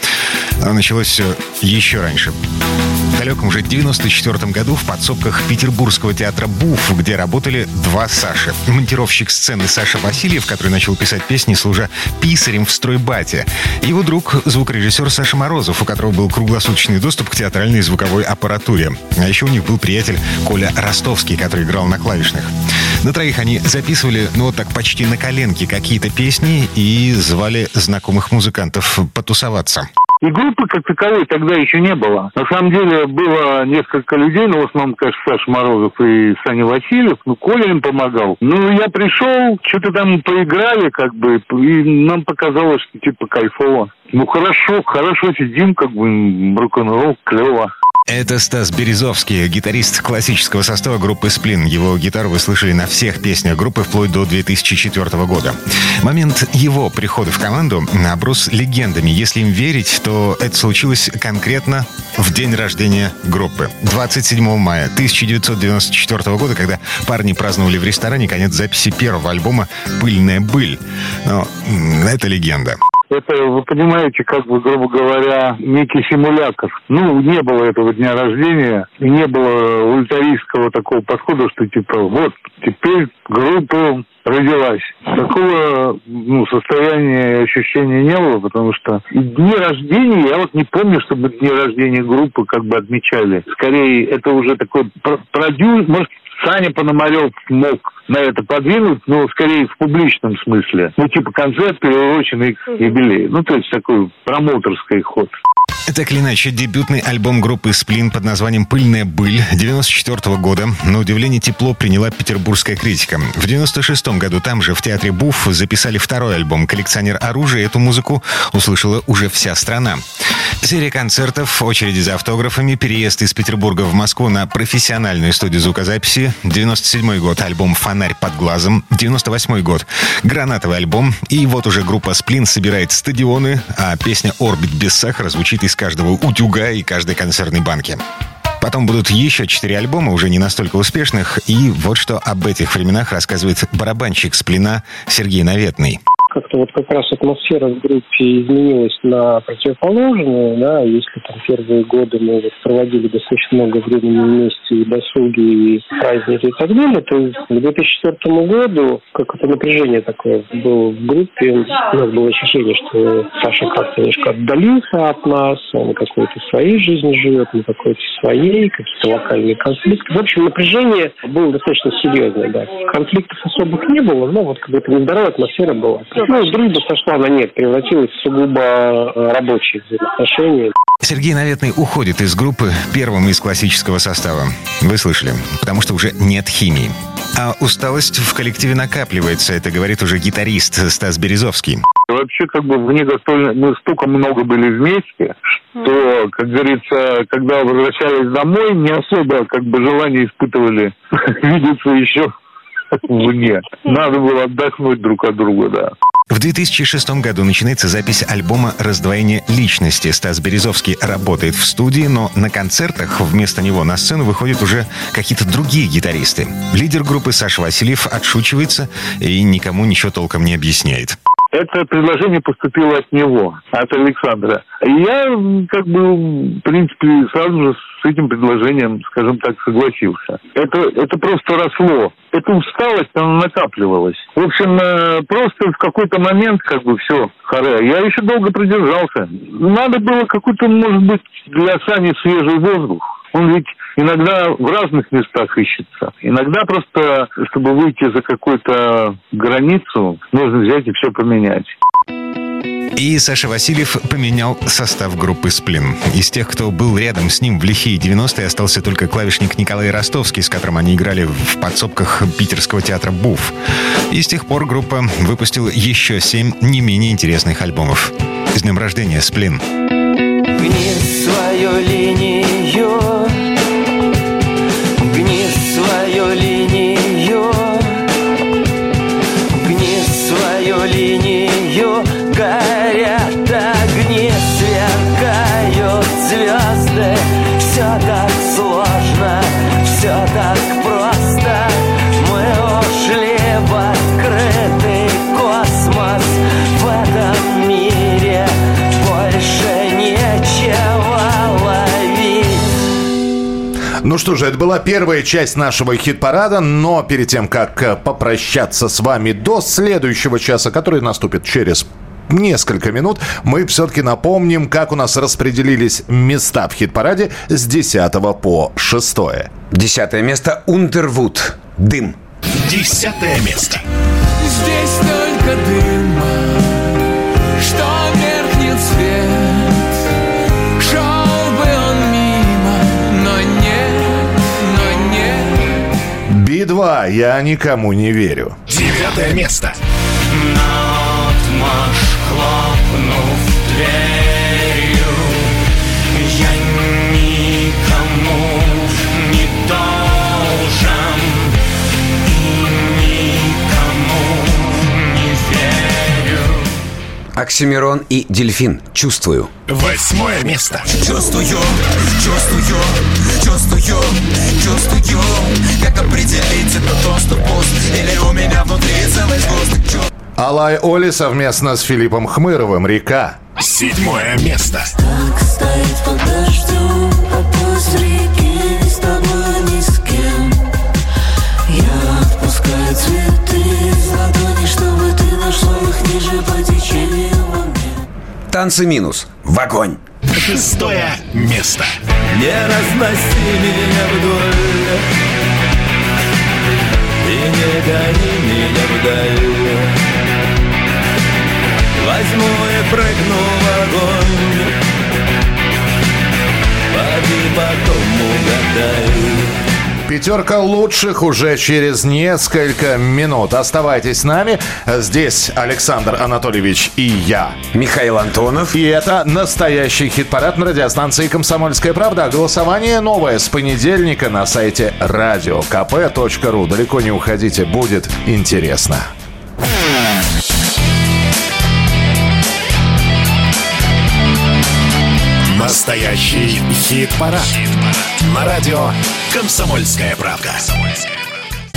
Но началось все еще раньше. В далеком же 1994 году в подсобках петербургского театра «Буф», где работали два Саши. Монтировщик сцены Саша Васильев, который начал писать песни, служа писарем в стройбате. Его друг — звукорежиссер Саша Морозов, у которого был круглосуточный доступ к театральной и звуковой аппаратуре. А еще у них был приятель Коля Ростовский, который играл на клавишных. На троих они записывали, ну вот так, почти на коленке какие-то песни и звали знакомых музыкантов потусоваться. И группы как таковой тогда еще не было. На самом деле было несколько людей, но в основном, конечно, Саша Морозов и Саня Васильев. Ну, Коля им помогал. Ну, я пришел, что-то там поиграли, как бы, и нам показалось, что типа кайфово. Ну, хорошо сидим, как бы, рок-н-ролл, клево. Это Стас Березовский, гитарист классического состава группы «Сплин». Его гитару вы слышали на всех песнях группы вплоть до 2004 года. Момент его прихода в команду оброс легендами. Если им верить, то это случилось конкретно в день рождения группы. 27 мая 1994 года, когда парни праздновали в ресторане конец записи первого альбома «Пыльная быль». Но это легенда. Это, вы понимаете, как бы, грубо говоря, некий симулятор. Ну, не было этого дня рождения, и не было ультаристского такого подхода, что типа вот, теперь группа родилась. Такого, ну, состояния и ощущения не было, потому что дни рождения, я вот не помню, чтобы дни рождения группы как бы отмечали. Скорее, это уже такой продюсер, может, Саня Пономарев мог на это подвинуть, но скорее в публичном смысле. Ну, типа концерт, приуроченный к юбилею. Ну, то есть такой промоутерский ход. Так или иначе, дебютный альбом группы «Сплин» под названием «Пыльная быль» 1994 года на удивление тепло приняла петербургская критика. В 1996 году там же, в театре «Буф», записали второй альбом «Коллекционер оружия». Эту музыку услышала уже вся страна. Серия концертов, очереди за автографами, переезд из Петербурга в Москву на профессиональную студию звукозаписи. 1997 год. Альбом «Фонарь под глазом». 1998 год. Гранатовый альбом. И вот уже группа «Сплин» собирает стадионы, а песня «Орбит без сахара» звучит из каждого утюга и каждой консервной банки. Потом будут еще 4 альбома, уже не настолько успешных. И вот что об этих временах рассказывает барабанщик «Сплина» Сергей Наветный. как-то вот как раз атмосфера в группе изменилась на противоположную, да, если там первые годы мы вот проводили достаточно много времени вместе, и досуги, и праздники, и так далее, то к 2004 году какое-то напряжение такое было в группе, у нас было ощущение, что Саша как-то немножко отдалился от нас, он какой-то своей жизнью живет, не какой-то своей, какие-то локальные конфликты. В общем, напряжение было достаточно серьезное, да. Конфликтов особых не было, но вот какая-то нездоровая атмосфера была. Ну, дружба сошла на нет, превратилась в сугубо рабочие взаимоотношения. Сергей Наветный уходит из группы первым из классического состава. Вы слышали? Потому что уже нет химии. А усталость в коллективе накапливается, это говорит уже гитарист Стас Березовский. Вообще, как бы, мы столько много были вместе, что, как говорится, когда возвращались домой, не особо, как бы, желание испытывали видеться еще вне. Надо было отдохнуть друг от друга, да. В 2006 году начинается запись альбома «Раздвоение личности». Стас Березовский работает в студии, но на концертах вместо него на сцену выходят уже какие-то другие гитаристы. Лидер группы Саша Васильев отшучивается и никому ничего толком не объясняет. Это предложение поступило от него, от Александра. И я, как бы, в принципе, сразу же с этим предложением, скажем так, согласился. Это просто росло. Эта усталость, она накапливалась. В общем, просто в какой-то момент, как бы, все, харе. Я еще долго продержался. Надо было какой-то, может быть, для Сани свежий воздух. Он ведь иногда в разных местах ищется. Иногда просто, чтобы выйти за какую-то границу, нужно взять и все поменять. И Саша Васильев поменял состав группы «Сплин». Из тех, кто был рядом с ним в лихие 90-е, остался только клавишник Николай Ростовский, с которым они играли в подсобках питерского театра «Буф». И с тех пор группа выпустила еще 7 не менее интересных альбомов. С днем рождения, «Сплин». Вниз свою линию, вниз свою линию, вниз свою линию, горят огни, сверкают звезды. Все так сложно, все так просто. Мы ушли в открытый космос. В этом мире больше. Ну что же, это была первая часть нашего хит-парада, но перед тем, как попрощаться с вами до следующего часа, который наступит через несколько минут, мы все-таки напомним, как у нас распределились места в хит-параде с 10 по 6. 10 место «Ундервуд», «Дым». 10 место. Здесь только дыма, что меркнет свет. Би-2, я никому не верю. 9 место. Наотмашь, хлопнув дверью, я никому не должен и никому не верю. Оксимирон и Дельфин, «Чувствую». 8 место. Чувствую, чувствую, чувствую, чувствую. Как определить, это то, что пуст, или у меня внутри целый сгусток. Алай Оли совместно с Филиппом Хмыровым, «Река». 7 место. Так стоит под дождем, а после реки с тобой ни с кем. Я отпускаю цветы из ладони, чтобы ты нашла их ниже по течению во мне. «Танцы минус», «В огонь». 6 место. Не разноси меня вдоль и не гони меня вдаль. Возьму и прыгну в огонь, поди потом угадай. Пятерка лучших уже через несколько минут. Оставайтесь с нами. Здесь Александр Анатольевич и я, Михаил Антонов. И это настоящий хит-парад на радиостанции «Комсомольская правда». Голосование новое с понедельника на сайте radiokp.ru. Далеко не уходите, будет интересно. Настоящий хит-парад. Хит-парад на радио «Комсомольская правда».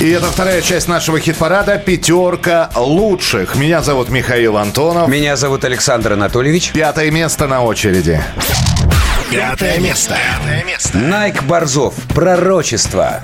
И это вторая часть нашего хит-парада «Пятерка лучших». Меня зовут Михаил Антонов. Меня зовут Александр Анатольевич. Пятое место на очереди. Пятое место. Пятое место. Найк Борзов. «Пророчество».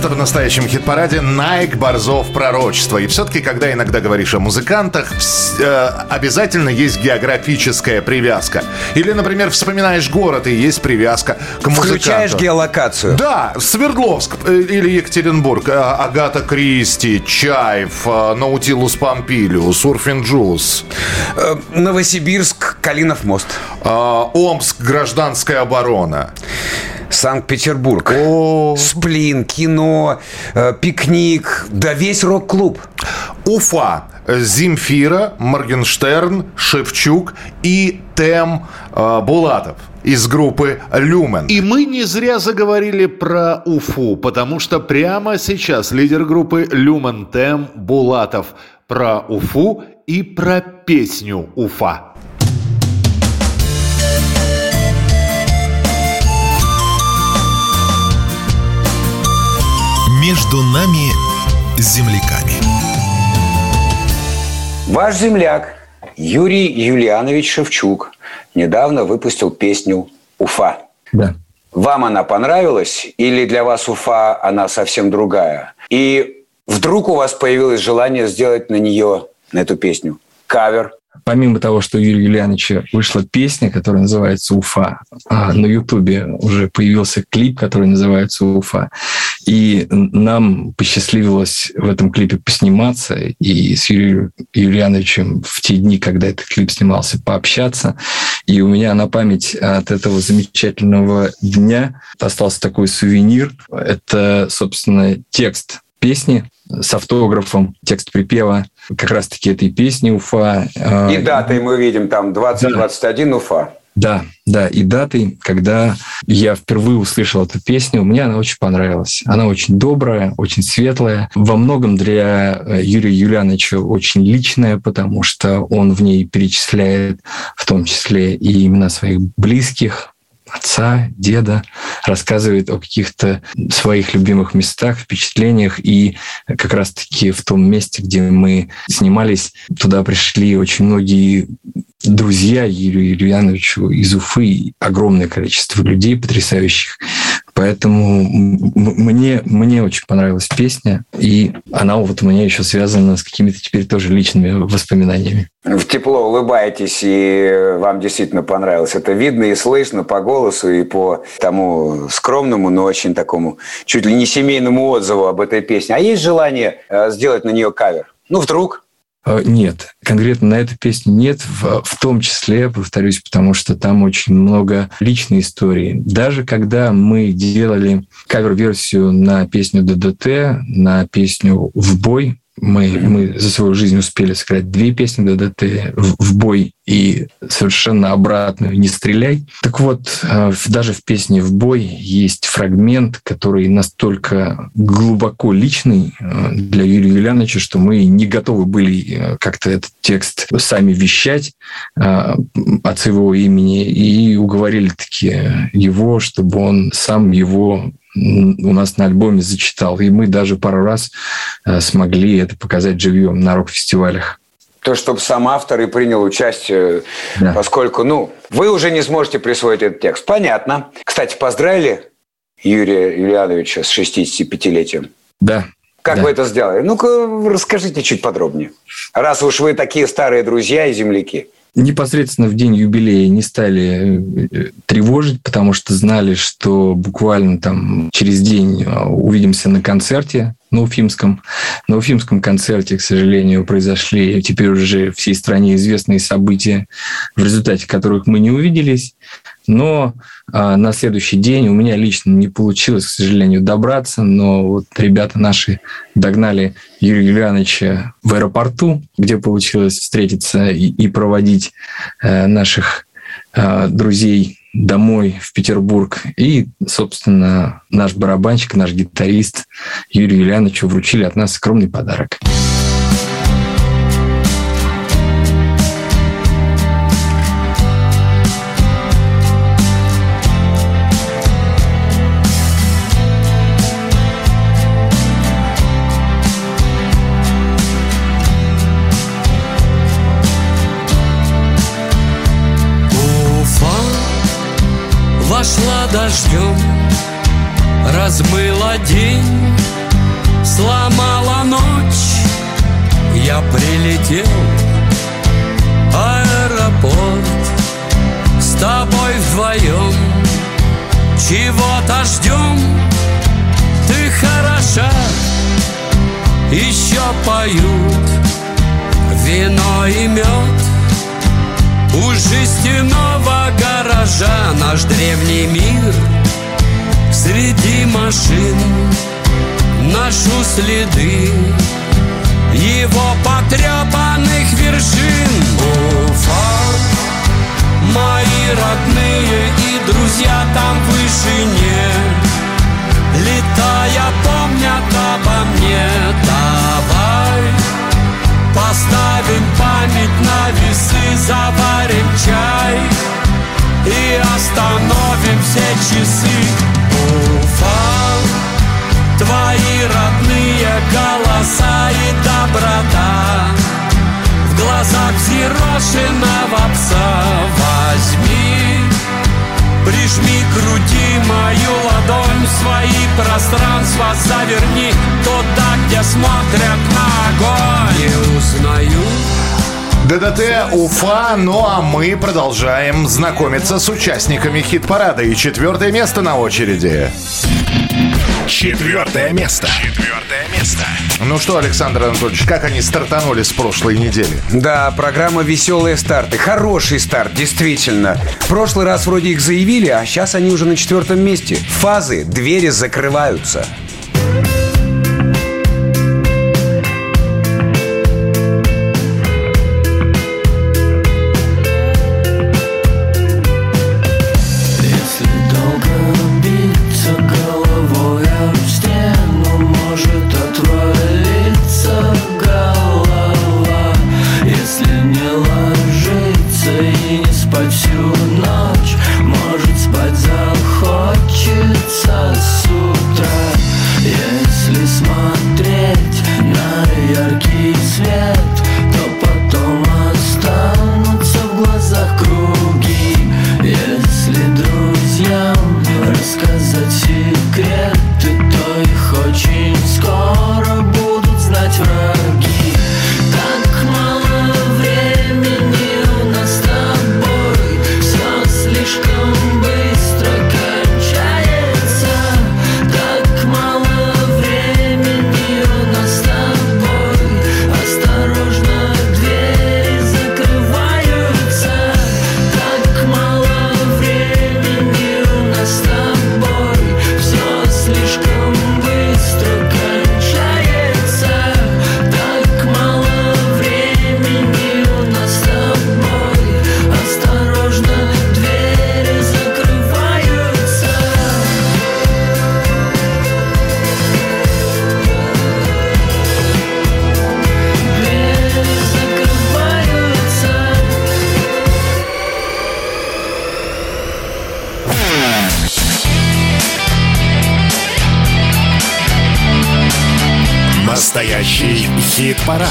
В настоящем хит-параде Найк Борзов «Пророчество». И все-таки, когда иногда говоришь о музыкантах, обязательно есть географическая привязка. Или, например, вспоминаешь город, и есть привязка к музыканту. Включаешь геолокацию. Да, Свердловск или Екатеринбург, Агата Кристи, Чайф, Наутилус Помпилиус, Урфин-Джюс. Новосибирск, Калинов мост. Омск, гражданская оборона. Санкт-Петербург. Сплин, Кино, Пикник, да весь рок-клуб. Уфа, Земфира, Моргенштерн, Шевчук и Тем Булатов из группы «Люмен». И мы не зря заговорили про Уфу, потому что прямо сейчас лидер группы «Люмен» Тем Булатов про Уфу и про песню «Уфа». Между нами земляками. Ваш земляк Юрий Юлианович Шевчук недавно выпустил песню «Уфа». Да. Вам она понравилась или для вас Уфа она совсем другая? И вдруг у вас появилось желание сделать на нее, на эту песню, кавер? Помимо того, что у Юрия Юлиановича вышла песня, которая называется «Уфа», на Ютубе уже появился клип, который называется «Уфа». И нам посчастливилось в этом клипе посниматься и с Юрием Юлиановичем в те дни, когда этот клип снимался, пообщаться. И у меня на память от этого замечательного дня остался такой сувенир. Это, собственно, текст песни с автографом, текст припева как раз-таки этой песни «Уфа». И датой мы видим там 2021 «Уфа». Да, да, и датой, когда я впервые услышал эту песню, мне она очень понравилась. Она очень добрая, очень светлая. Во многом для Юрия Юлиановича очень личная, потому что он в ней перечисляет в том числе и имена своих близких, отца, деда, рассказывает о каких-то своих любимых местах, впечатлениях. И как раз-таки в том месте, где мы снимались, туда пришли очень многие друзья Юрию Юлиановичу из Уфы, огромное количество людей потрясающих. Поэтому мне очень понравилась песня, и она вот у меня еще связана с какими-то теперь тоже личными воспоминаниями. В тепло улыбаетесь, и вам действительно понравилось. Это видно и слышно по голосу, и по тому скромному, но очень такому чуть ли не семейному отзыву об этой песне. А есть желание сделать на нее кавер? Ну, вдруг? Нет, конкретно на эту песню нет, в том числе, повторюсь, потому что там очень много личной истории. Даже когда мы делали кавер-версию на песню «ДДТ», на песню «В бой», мы за свою жизнь успели сыграть 2 песни «ДДТ», «В бой» и совершенно обратную «Не стреляй». Так вот, даже в песне «В бой» есть фрагмент, который настолько глубоко личный для Юрия Юлиановича, что мы не готовы были как-то этот текст сами вещать от своего имени, и уговорили-таки его, чтобы он сам его у нас на альбоме зачитал. И мы даже пару раз смогли это показать живьем на рок-фестивалях. То, чтобы сам автор и принял участие, да. Поскольку, вы уже не сможете присвоить этот текст. Понятно. Кстати, поздравили Юрия Юлиановича с 65-летием? Да. Как вы это сделали? Ну-ка, расскажите чуть подробнее. Раз уж вы такие старые друзья и земляки. Непосредственно в день юбилея не стали тревожить, потому что знали, что буквально там через день увидимся на концерте на Уфимском. На Уфимском концерте, к сожалению, произошли теперь уже всей стране известные события, в результате которых мы не увиделись. Но на следующий день у меня лично не получилось, к сожалению, добраться. Но вот ребята наши догнали Юрия Юлиановича в аэропорту, где получилось встретиться и проводить наших друзей домой в Петербург. И, собственно, наш барабанщик, наш гитарист Юрию Юлиановичу вручили от нас скромный подарок. Пошла дождем, размыла день, сломала ночь. Я прилетел в аэропорт с тобой вдвоем. Чего-то ждем, ты хороша, еще поют вино и мед. У жестяного гаража наш древний мир, среди машин ношу следы его потрепанных вершин. Уфа, мои родные и друзья там в вышине, летая, помнят обо мне. Давай поставим память на весы, заварим чай и остановим все часы. Уфа, твои родные голоса и доброта в глазах взъерошенного пса. Возьми, прижми к груди мою ладонь, свои пространства заверни туда, где смотрят на огонь. Не узнаю. ДДТ, Уфа, а мы продолжаем знакомиться с участниками хит-парада. И 4-е место на очереди. 4-е место. Ну что, Александр Анатольевич, как они стартанули с прошлой недели? Да, программа «Веселые старты». Хороший старт, действительно. В прошлый раз вроде их заявили, а сейчас они уже на 4-м месте. Фазы, двери закрываются. Враги, так мало времени у нас с тобой. Настоящий хит-парад.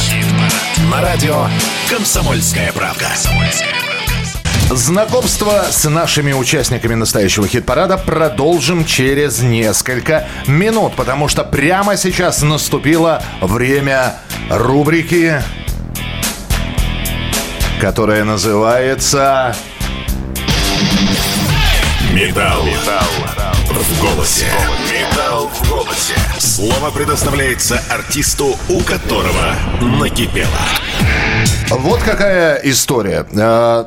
На радио «Комсомольская правда». Знакомство с нашими участниками настоящего хит-парада продолжим через несколько минут, потому что прямо сейчас наступило время рубрики, которая называется «Металл в голосе». «Металл в голосе». Слово предоставляется артисту, у которого накипело. Вот какая история.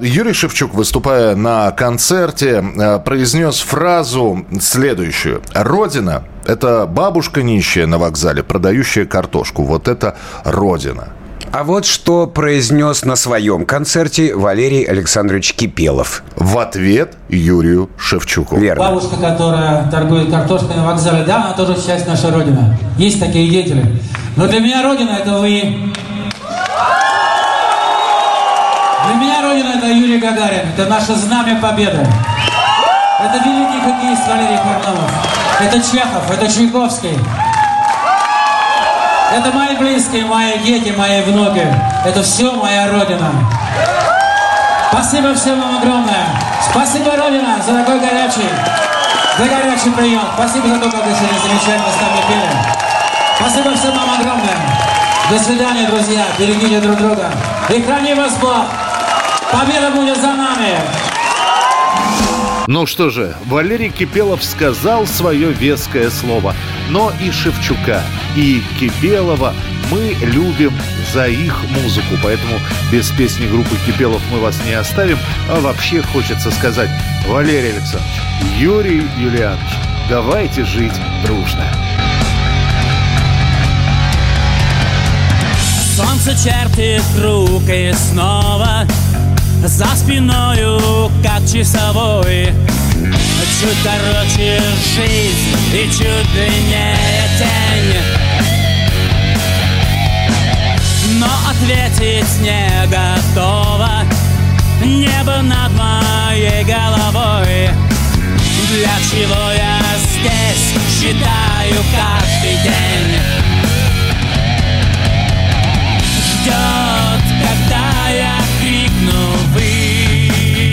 Юрий Шевчук, выступая на концерте, произнес фразу следующую. «Родина – это бабушка нищая на вокзале, продающая картошку. Вот это родина». А вот что произнес на своем концерте Валерий Александрович Кипелов в ответ Юрию Шевчуку. Верно. Бабушка, которая торгует картошкой на вокзале, да, она тоже часть нашей Родины. Есть такие деятели. Но для меня Родина – это вы. Для меня Родина – это Юрий Гагарин. Это наше знамя победы. Это великий хоккеист Валерий Кипелов. Это Чехов, это Чайковский. Это мои близкие, мои дети, мои внуки. Это все моя Родина. Спасибо всем вам огромное. Спасибо, Родина, за такой горячий, прием. Спасибо за то, как вы сегодня замечательно с нами пели. Спасибо всем вам огромное. До свидания, друзья. Берегите друг друга. И храни вас Бог. Победа будет за нами. Ну что же, Валерий Кипелов сказал свое веское слово. Но и Шевчука, и Кипелова мы любим за их музыку. Поэтому без песни группы Кипелов мы вас не оставим. А вообще хочется сказать: Валерий Александрович, Юрий Юлианович, давайте жить дружно. Солнце чертит круг и снова за спиною, как часовой. Чуть короче жизнь и чуть длиннее тень, но ответить не готова. Небо над моей головой. Для чего я здесь? Считаю каждый день. Ждет, когда я крикну,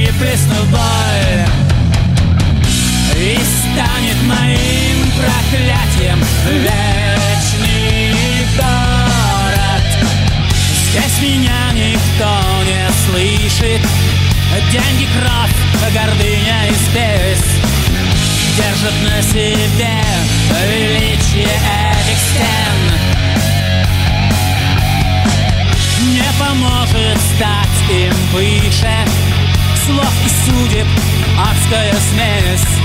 выплесну боль. И станет моим проклятием вечный город. Здесь меня никто не слышит. Деньги, кровь, гордыня и здесь держат на себе величие этих стен. Не поможет стать им выше слов и судеб адская смесь.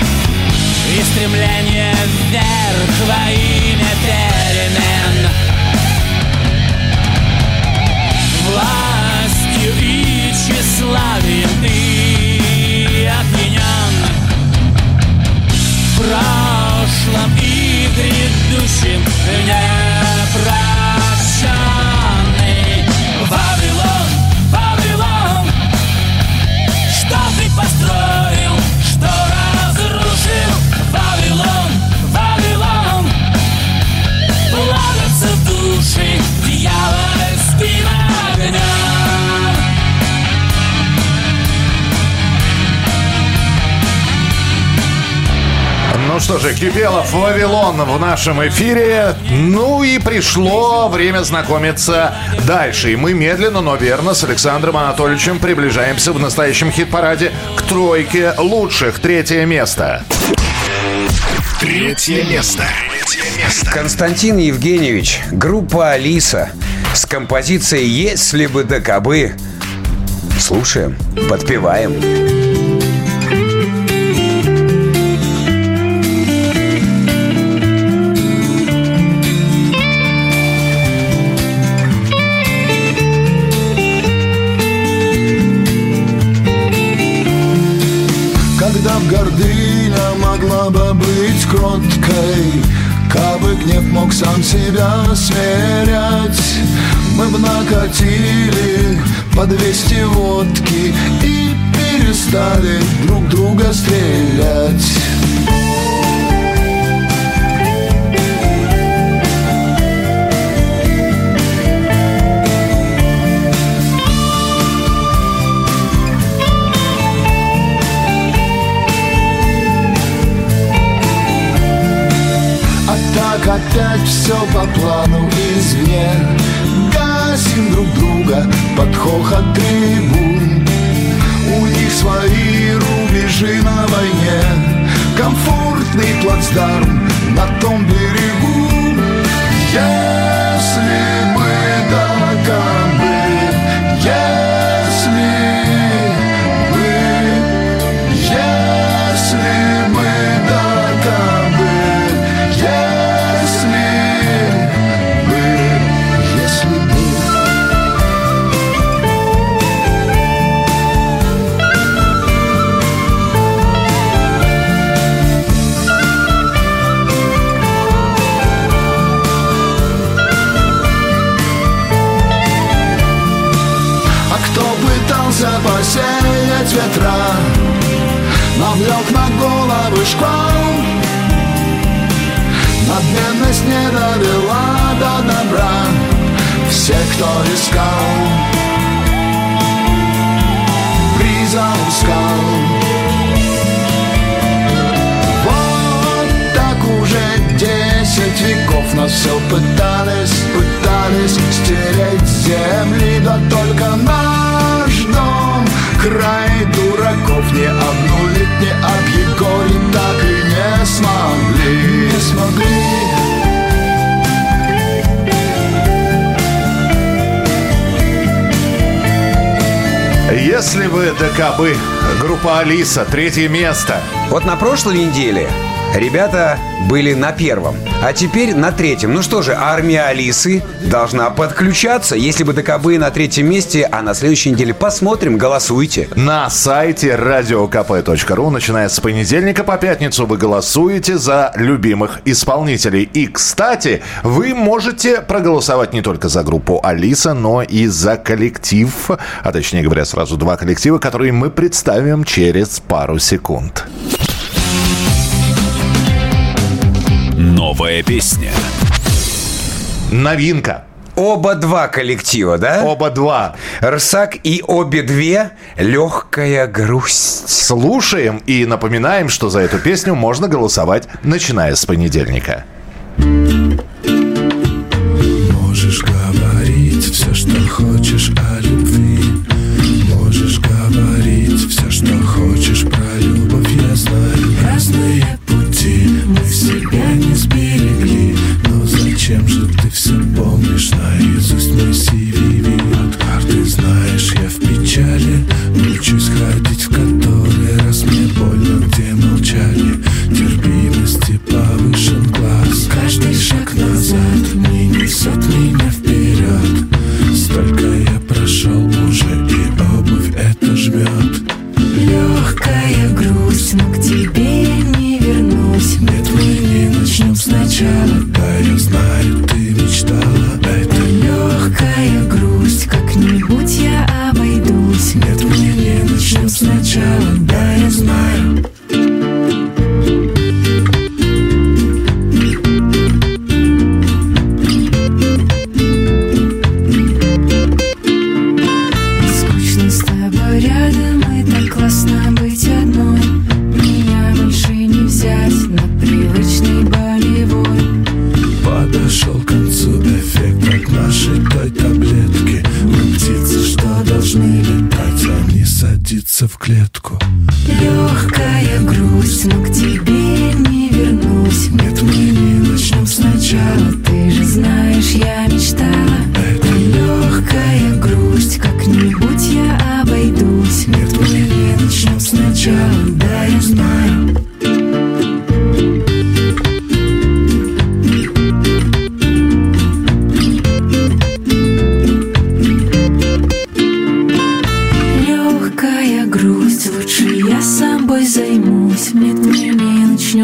И стремление вверх во имя перемен. Властью и тщеславием ты опьянен. В прошлом и грядущем непрощенный. Вавилон, Вавилон, что ты построил, что разрушил? Вавилон, Вавилон, плавятся души дьявольским огнем. Ну что же, Кипелов, Вавилон в нашем эфире. Ну и пришло время знакомиться дальше. И мы медленно, но верно с Александром Анатольевичем приближаемся в настоящем хит-параде к тройке лучших. Третье место. Третье место. Константин Евгеньевич, группа «Алиса» с композицией «Если бы да кабы». Слушаем, подпеваем. Когда б гордыня могла бы быть кроткой, кабы гнев мог сам себя смирять, мы б накатили по 200 водки и перестали друг друга стрелять. все по плану извне. Гасим друг друга под хохот трибун. У них свои рубежи на войне, комфортный плацдарм на том берегу. Если мы до кобы, если мы до кобы, посеять ветра, навлек на головы шквал. Надменность не довела до добра все, кто искал, призаускал. Вот так уже 10 веков нас все пытались, пытались стереть с земли, да только наш дом край дураков не обнулит, не объегорит, так и не смогли, не смогли. Если бы до кобы, группа Алиса, 3-е место. Вот на прошлой неделе ребята были на 1-м, а теперь на 3-м. Ну что же, армия Алисы должна подключаться. Если бы ДКБ на 3-м месте, а на следующей неделе посмотрим, голосуйте. На сайте radiokp.ru, начиная с понедельника по пятницу, вы голосуете за любимых исполнителей. И, кстати, вы можете проголосовать не только за группу Алиса, но и за коллектив, а точнее говоря, сразу 2 коллектива, которые мы представим через пару секунд. Новая песня. Новинка. Оба 2 коллектива, да? Оба 2. «Рсак» и «Обе-2» «Легкая грусть». Слушаем и напоминаем, что за эту песню можно голосовать, начиная с понедельника. Можешь говорить все, что хочешь о любви. Можешь говорить все, что хочешь про любовь. Я знаю разные пути, мы себя не сберегли. Но зачем же ты все помнишь наизусть, мой сививи? От карты знаешь, я в печали, учусь ходить в который раз. Мне больно, где молчали, терпимости повышен глаз. Каждый шаг назад не несет меня вперед. Столько я прошел уже, и обувь это жмет. Легкая грусть, но к тебе не вернусь. Нет, мы не начнем сначала. Да, я знаю, ты мечтала. Это легкая грусть, как-нибудь я обойдусь. Нет, мы не начнем сначала. Да, я знаю. В клетку. Легкая грусть, но к тебе не вернусь. Нет, мы не начнем сначала. Ты же знаешь, я мечтала. Это легкая грусть, как-нибудь я обойдусь. Нет, мы не начнем сначала. Да, я знаю.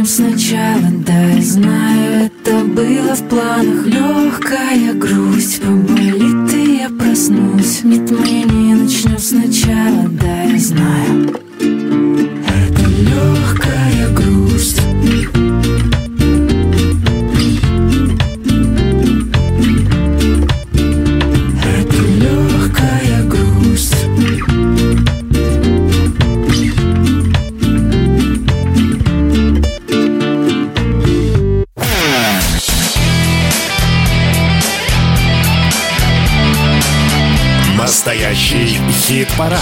Сначала, да, я знаю, это было в планах. Легкая грусть, поболит и я проснусь. Нет, мы не начнем сначала, да, я знаю. Это легкая грусть. Это легкая грусть. Хит-парад.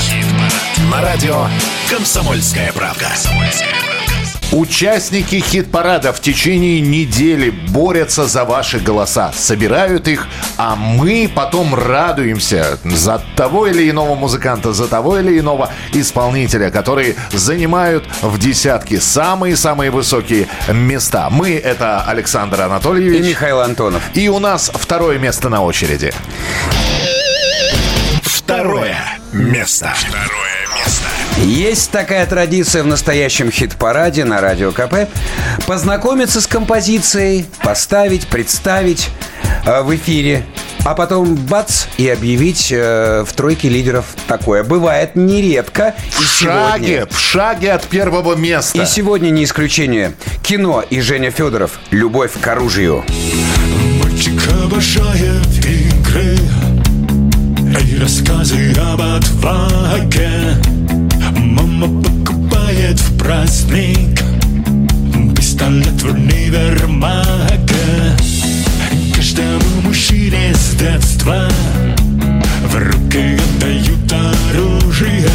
На радио «Комсомольская правда». Участники хит-парада в течение недели борются за ваши голоса, собирают их, а мы потом радуемся за того или иного музыканта, за того или иного исполнителя, которые занимают в десятке самые-самые высокие места. Мы — это Александр Анатольевич и Михаил Антонов. И у нас второе место на очереди. Второе место. Есть такая традиция в настоящем хит-параде на Радио КП. Познакомиться с композицией, поставить, представить в эфире, а потом бац и объявить в тройке лидеров. Такое бывает нередко. В шаге от первого места. И сегодня не исключение. Кино и Женя Федоров. Любовь к оружию. Мальчик обожает игры и рассказы об отваге. Мама покупает в праздник пистолет в универмаге. Каждому мужчине с детства в руки отдают оружие.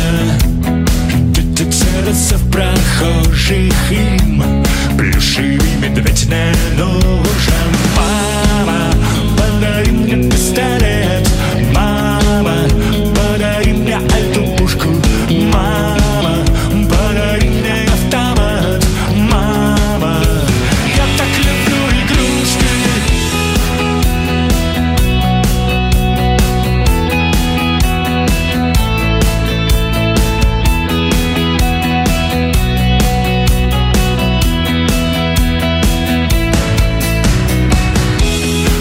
Дети целятся в прохожих, им плюшевый медведь не нужен. Мама, подари мне пистолет. Мама, подари мне эту пушку. Мама, подари мне автомат. Мама, я так люблю игрушки.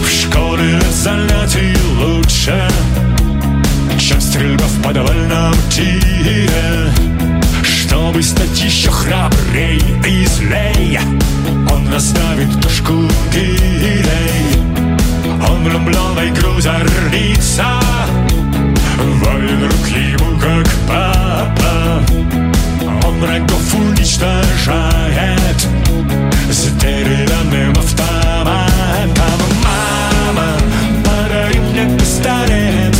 В школе занятий лучше, чем стрельба в подвальном тире. Чтобы стать еще храбрей и злей, он расставит тушку гирей. Он влюблен в игру зорница, волен рук ему как папа. Он врагов уничтожает с деревянным автоматом. Мама, подари мне пистолет.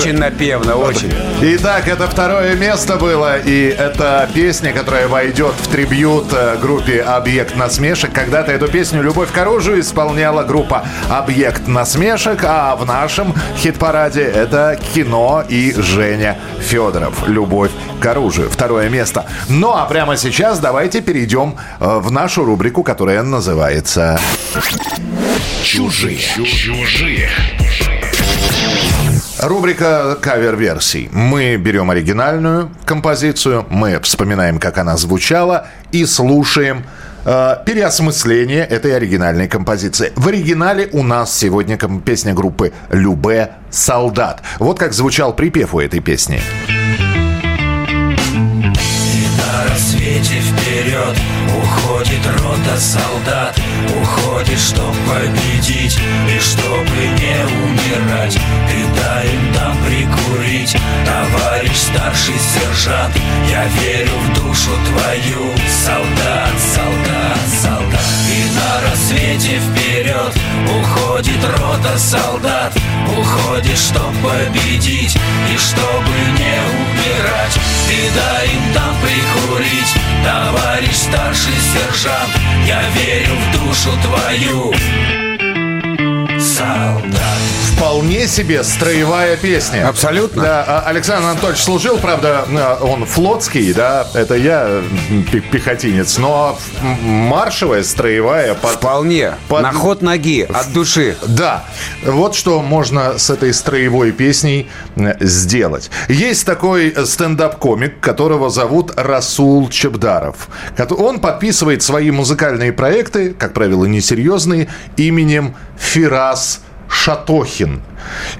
Очень напевно. Итак, это второе место было, и это песня, которая войдет в трибьют группе «Объект насмешек». Когда-то эту песню «Любовь к оружию» исполняла группа «Объект насмешек», а в нашем хит-параде это «Кино» и Женя Федоров. «Любовь к оружию». Второе место. Ну а прямо сейчас давайте перейдем в нашу рубрику, которая называется «Чужие». Рубрика кавер-версий. Мы берем оригинальную композицию, мы вспоминаем, как она звучала, и слушаем переосмысление этой оригинальной композиции. В оригинале у нас сегодня песня группы «Любэ» «Солдат». Вот как звучал припев у этой песни. На рассвете вперед уходит рота солдат, уходит, чтоб победить и чтобы не умирать. Ты дай им там прикурить, товарищ старший сержант. Я верю в душу твою, солдат, солдат, солдат. И на рассвете вперед уходит рота солдат, уходит, чтоб победить и чтобы не умирать. Ты дай им там прикурить, товарищ старший сержант. Я верю в душу твою, солдат. Вполне себе строевая песня. Абсолютно. Да, Александр Анатольевич служил, правда, он флотский, да, это я пехотинец, но маршевая, строевая. Вполне. На ход ноги, от души. Да. Вот что можно с этой строевой песней сделать. Есть такой стендап-комик, которого зовут Расул Чебдаров. Он подписывает свои музыкальные проекты, как правило, несерьезные, именем Фирас Шатохин.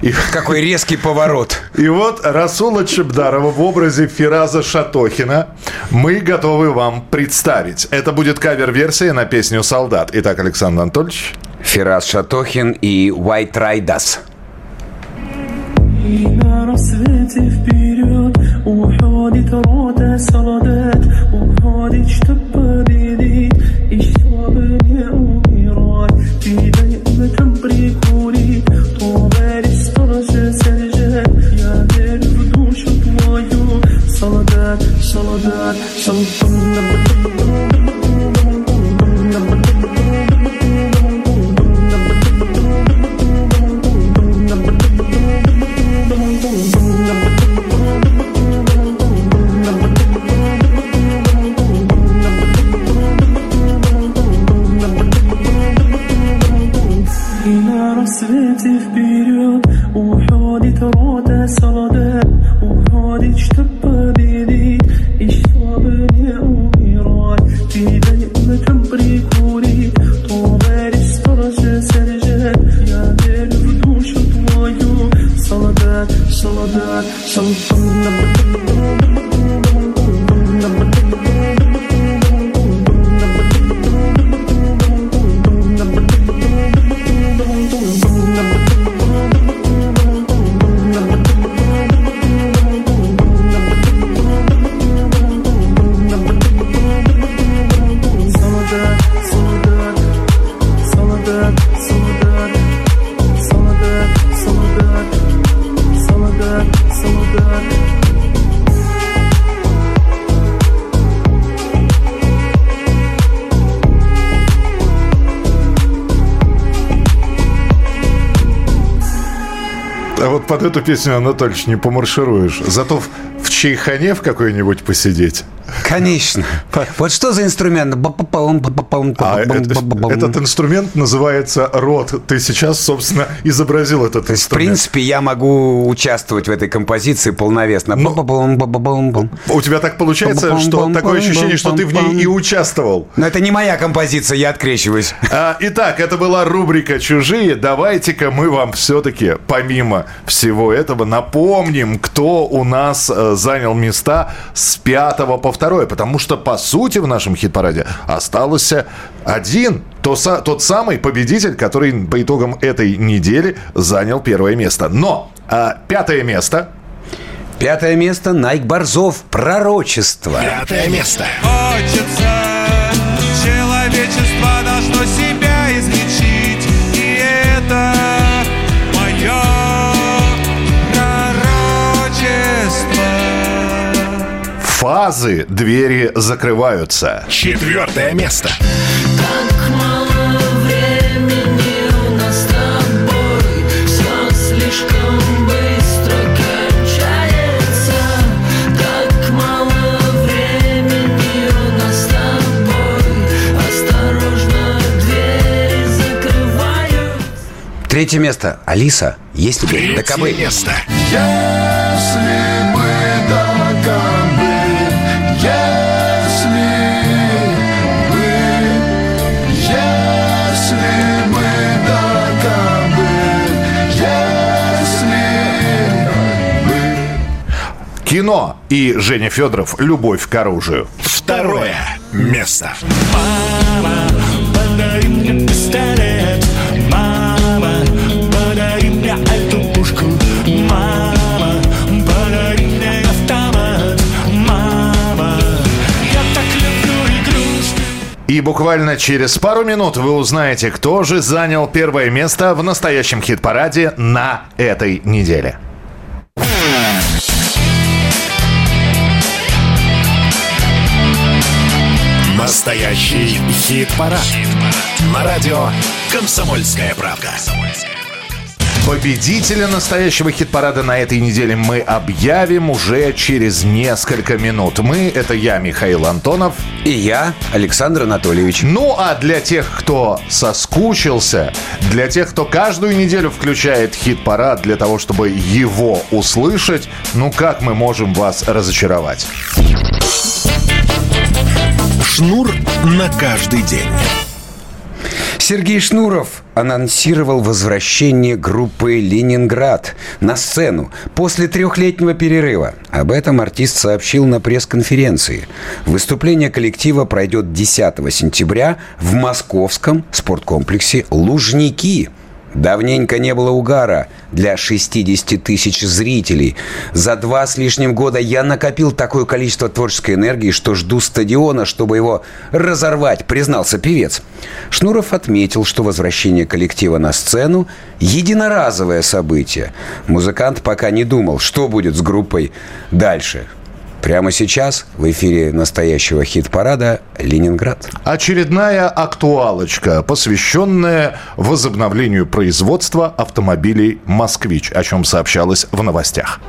И... Какой резкий поворот. И вот Расула Чебдарова в образе Фираза Шатохина мы готовы вам представить. Это будет кавер-версия на песню «Солдат». Итак, Александр Анатольевич. Фирас Шатохин и «White Riders». И на рассвете вперед уходит рота солдат, уходит, чтоб победить, и чтобы не умирать. И дай утром прикурить, товарищ старший сержант, я верю в душу твою, солдат, солдат, солдат. Под эту песню, Анатольевич, не помаршируешь. Зато в чайхане в какой-нибудь посидеть. Конечно. Вот что за инструмент? Этот инструмент называется рот. Ты сейчас, собственно, изобразил этот инструмент. В принципе, я могу участвовать в этой композиции полновесно. Но у тебя так получается, что такое ощущение, что ты в ней и участвовал. Но это не моя композиция, я открещиваюсь. Итак, это была рубрика «Чужие». Давайте-ка мы вам все-таки, помимо всего этого, напомним, кто у нас занял места с 5-го по 2-е. Потому что, по сути, в нашем хит-параде остался один, тот самый победитель, который по итогам этой недели занял 1-е место. Но 5-е место... 5-е место Найк Борзов, «Пророчество». 5-е место. Хочется, человечество должно себя излечить, и это мое пророчество. Фазы, двери закрываются. 4-е место. Так мало времени у нас с тобой, все слишком быстро кончается. Так мало времени у нас с тобой, осторожно, двери закрывают. 3-е место. Алиса, есть ли докабы? 3-е место. Если бы докабы, если бы «Кино» и Женя Федоров «Любовь к оружию». Второе место. Мама, подари мне пистолет. Мама, подари мне эту пушку. Мама, подари мне автомат. Мама, я так люблю игрушки. И буквально через пару минут вы узнаете, кто же занял первое место в настоящем хит-параде на этой неделе. Настоящий хит-парад. На радио «Комсомольская правда». Победителя настоящего хит-парада на этой неделе мы объявим уже через несколько минут. Мы — это я, Михаил Антонов. И я, Александр Анатольевич. Ну, а для тех, кто соскучился, для тех, кто каждую неделю включает хит-парад для того, чтобы его услышать, ну как мы можем вас разочаровать? Шнур на каждый день. Сергей Шнуров анонсировал возвращение группы «Ленинград» на сцену после трехлетнего перерыва. Об этом артист сообщил на пресс-конференции. Выступление коллектива пройдет 10 сентября в московском спорткомплексе «Лужники». Давненько не было угара для 60 тысяч зрителей. За 2 с лишним года я накопил такое количество творческой энергии, что жду стадиона, чтобы его разорвать, признался певец. Шнуров отметил, что возвращение коллектива на сцену – единоразовое событие. Музыкант пока не думал, что будет с группой дальше. Прямо сейчас в эфире настоящего хит-парада «Ленинград». Очередная актуалочка, посвященная возобновлению производства автомобилей «Москвич», о чем сообщалось в новостях.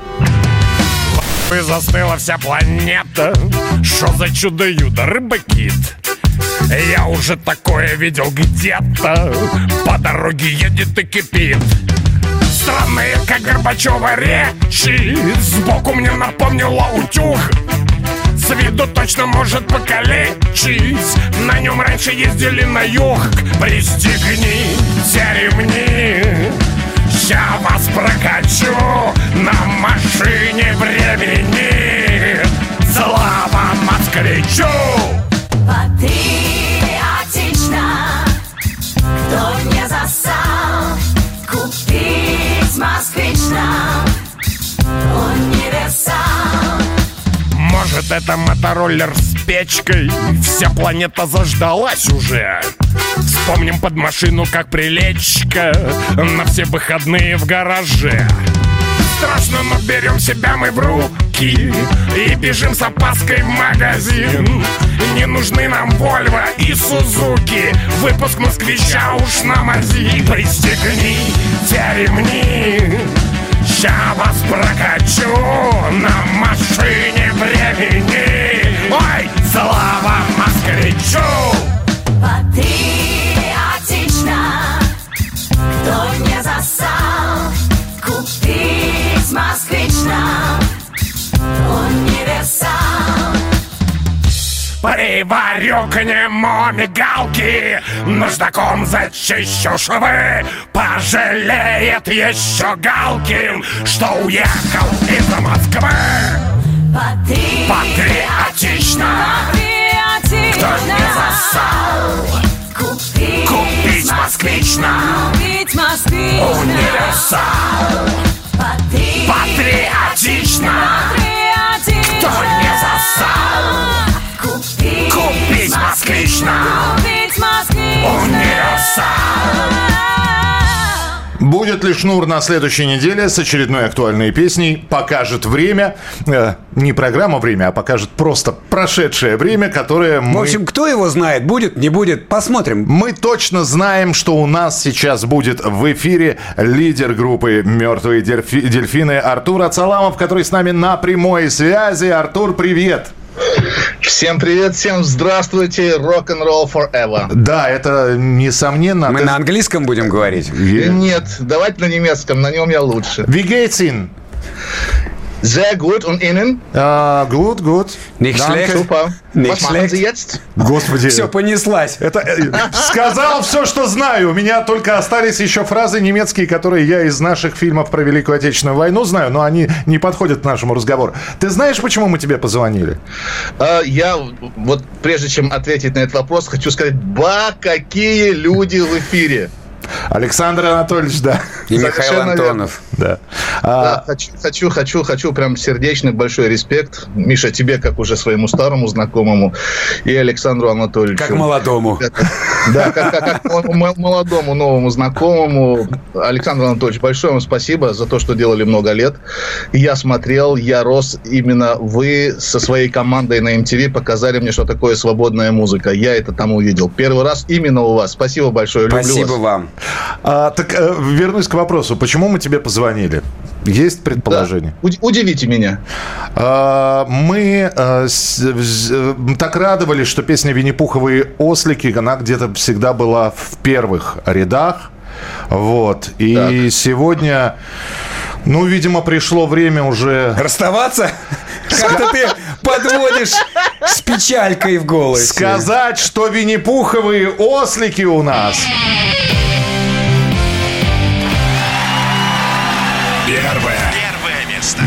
И застыла вся планета. Что за чудо-юдо, рыба-кит? Я уже такое видел где-то. По дороге едет и кипит. Странные, как Горбачева, речи. Сбоку мне напомнила утюг. С виду точно может покалечить. На нем раньше ездили на юг. Пристегните ремни, я вас прокачу. На машине времени. Слава москвичу! Патриотично, кто не застал, купи. Москвич нам универсал. Может, это мотороллер с печкой? Вся планета заждалась уже. Вспомним под машину, как прилечка на все выходные в гараже. Страшно, но берем себя мы в руки и бежим с опаской в магазин. Не нужны нам Вольво и Сузуки. Выпуск москвича уж на мази. Пристегните ремни, я вас прокачу. На машине времени. Ой, слава москвичу! Патриотично, кто не застал, купи. Москвич нам универсал. Приварю к нему мигалки, наждаком зачищу швы. Пожалеет еще Галкин, что уехал из Москвы. Патриотично, патриотично, кто не засал, купить москвич нам универсал. Патриотично, патриотично, кто не засал, купить москвично, универсал. Будет ли Шнур на следующей неделе с очередной актуальной песней? Покажет время. Не программа «Время», а покажет просто прошедшее время, которое мы... В общем, кто его знает, будет, не будет, посмотрим. Мы точно знаем, что у нас сейчас будет в эфире лидер группы «Мертвые дельфины» Артур Ацаламов, который с нами на прямой связи. Артур, привет! Всем привет, всем здравствуйте. Rock'n'roll forever. Да, это несомненно. Мы на английском будем говорить? Нет, давайте на немецком, на нем я лучше. Wie geht's Ihnen? Sehr gut. Und Ihnen? Gut, gut. Nicht schlecht. Super. Nicht Was schlecht. Machen Sie jetzt? Господи. Все понеслась. Это, сказал все, что знаю. У меня только остались еще фразы немецкие, которые я из наших фильмов про Великую Отечественную войну знаю, но они не подходят к нашему разговору. Ты знаешь, почему мы тебе позвонили? Я вот прежде чем ответить на этот вопрос, хочу сказать, какие люди в эфире. Александр Анатольевич, да. И Михаил Антонов. Да. Хочу прям сердечный большой респект, Миша, тебе, как уже своему старому знакомому, и Александру Анатольевичу. Как молодому. Да, как молодому новому знакомому. Александр Анатольевич, большое вам спасибо за то, что делали много лет. Я смотрел, я рос. Именно вы со своей командой на MTV показали мне, что такое свободная музыка. Я это там увидел. Первый раз именно у вас. Спасибо большое. Люблю вас. Спасибо вам. Так, вернусь к вопросу. Почему мы тебе позвонили? Есть предположение? Да. Удивите меня. Мы так радовались, что песня «Винни-Пуховые ослики», она где-то всегда была в первых рядах. Вот. И так. Сегодня... Ну, видимо, пришло время уже... Расставаться? Как-то ты подводишь с печалькой в голосе. Сказать, что «Винни-Пуховые ослики» у нас... Первое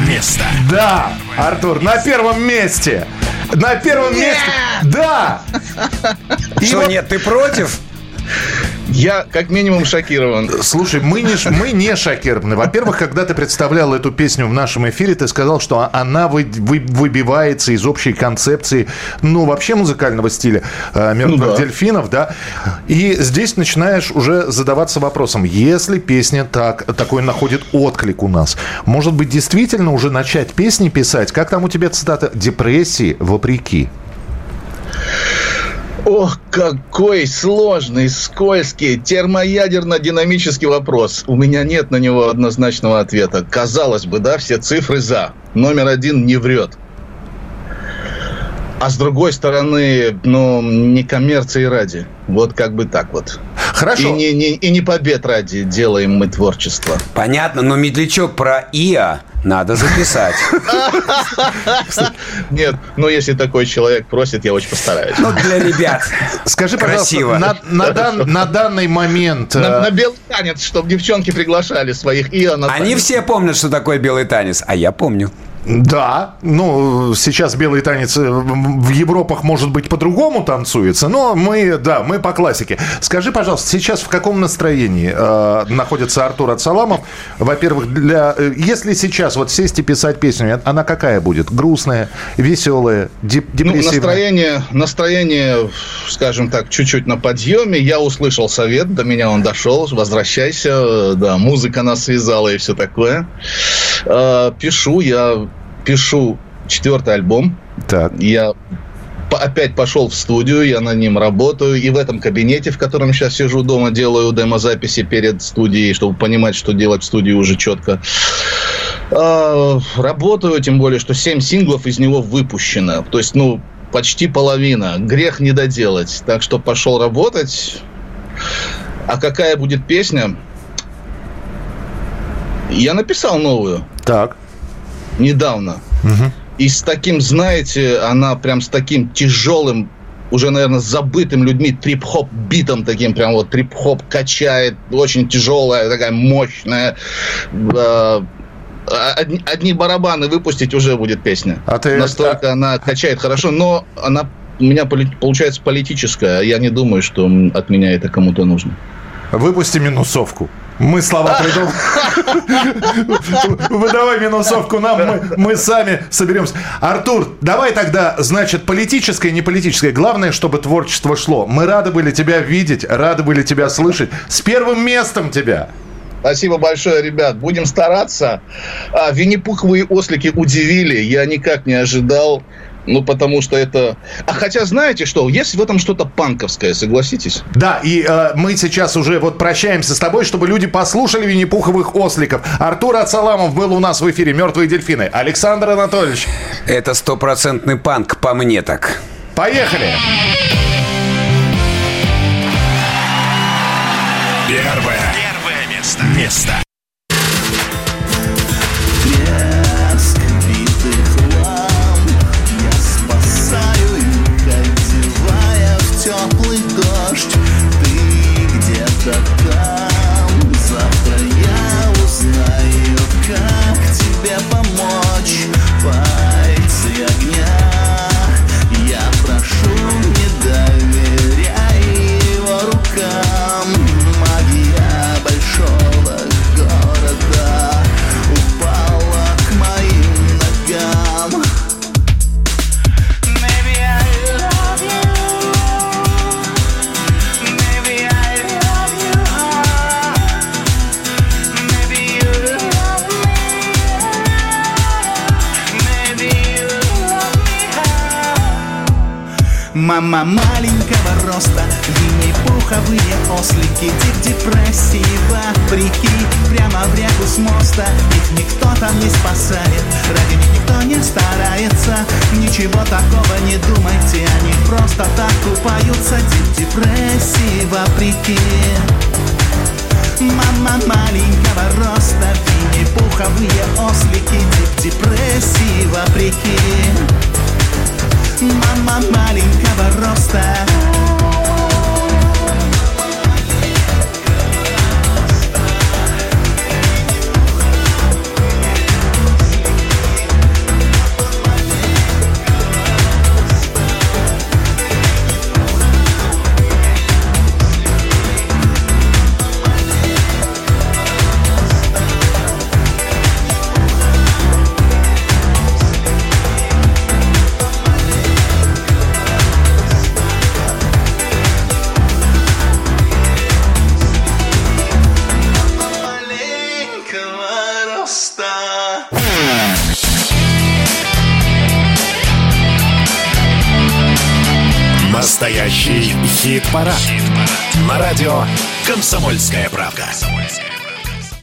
место. Да, Артур, на первом месте. На первом месте. Да. Что, нет, ты против? Я как минимум шокирован. Слушай, мы не шокированы. Во-первых, когда ты представлял эту песню в нашем эфире, ты сказал, что она выбивается из общей концепции, ну, вообще музыкального стиля «Мертвых дельфинов», да? И здесь начинаешь уже задаваться вопросом, если песня такой находит отклик у нас, может быть, действительно уже начать песни писать? Как там у тебя цитата? «Депрессии вопреки». Ох, какой сложный, скользкий, термоядерно-динамический вопрос. У меня нет на него однозначного ответа. Казалось бы, да, все цифры за. Номер один не врет. А с другой стороны, ну, не коммерции ради. Вот как бы так вот. Хорошо. И не побед ради делаем мы творчество. Понятно, но медлячок про ИА надо записать. Нет, ну если такой человек просит, я очень постараюсь. Ну для ребят. Скажи, пожалуйста, на данный момент... На белый танец, чтобы девчонки приглашали своих ИА на танец. Они все помнят, что такое белый танец, а я помню. Да, ну, сейчас белый танец в Европах, может быть, по-другому танцуется, но мы по классике. Скажи, пожалуйста, сейчас в каком настроении находится Артур Ацаламов? Во-первых, если сейчас вот сесть и писать песню, она какая будет? Грустная, веселая, депрессивная? Ну, настроение, скажем так, чуть-чуть на подъеме. Я услышал совет, до меня он дошел, возвращайся, да, музыка нас связала и все такое. Пишу 4-й альбом. Так. Я опять пошел в студию, я на ним работаю. И в этом кабинете, в котором сейчас сижу дома, делаю демозаписи перед студией, чтобы понимать, что делать в студии уже четко. Работаю, тем более, что 7 синглов из него выпущено. То есть, ну, почти половина. Грех не доделать. Так что пошел работать. А какая будет песня? Я написал новую. Так. Недавно. Угу. И с таким, знаете, она прям с таким тяжелым, уже, наверное, забытым людьми трип-хоп битом таким, прям вот трип-хоп качает, очень тяжелая, такая мощная. Одни барабаны выпустить уже будет песня. Настолько она качает хорошо, но она у меня получается политическая. Я не думаю, что от меня это кому-то нужно. Выпусти минусовку. Мы слова придумали. Выдавай минусовку нам, мы сами соберемся. Артур, давай тогда, значит, политическое, не политическое. Главное, чтобы творчество шло. Мы рады были тебя видеть, рады были тебя слышать. С первым местом тебя. Спасибо большое, ребят. Будем стараться. Винни-Пуховые ослики удивили. Я никак не ожидал. Ну, потому что это... А хотя, знаете что, есть в этом что-то панковское, согласитесь? Да, и мы сейчас уже вот прощаемся с тобой, чтобы люди послушали «Винни-Пуховых осликов». Артур Ацаламов был у нас в эфире «Мертвые дельфины». Александр Анатольевич. Это 100% панк, по мне так. Поехали! Первое место. Мама маленького роста, винни-пуховые ослики, дип-депрессии вопреки, прямо в реку с моста. Их никто там не спасает, ради них никто не старается. Ничего такого не думайте, они просто так купаются, дип-депрессии вопреки. Мама маленького роста, винни-пуховые ослики, дип-депрессии вопреки. Мама маленького роста. Настоящий хит-парад. Хит-парад на радио «Комсомольская правда».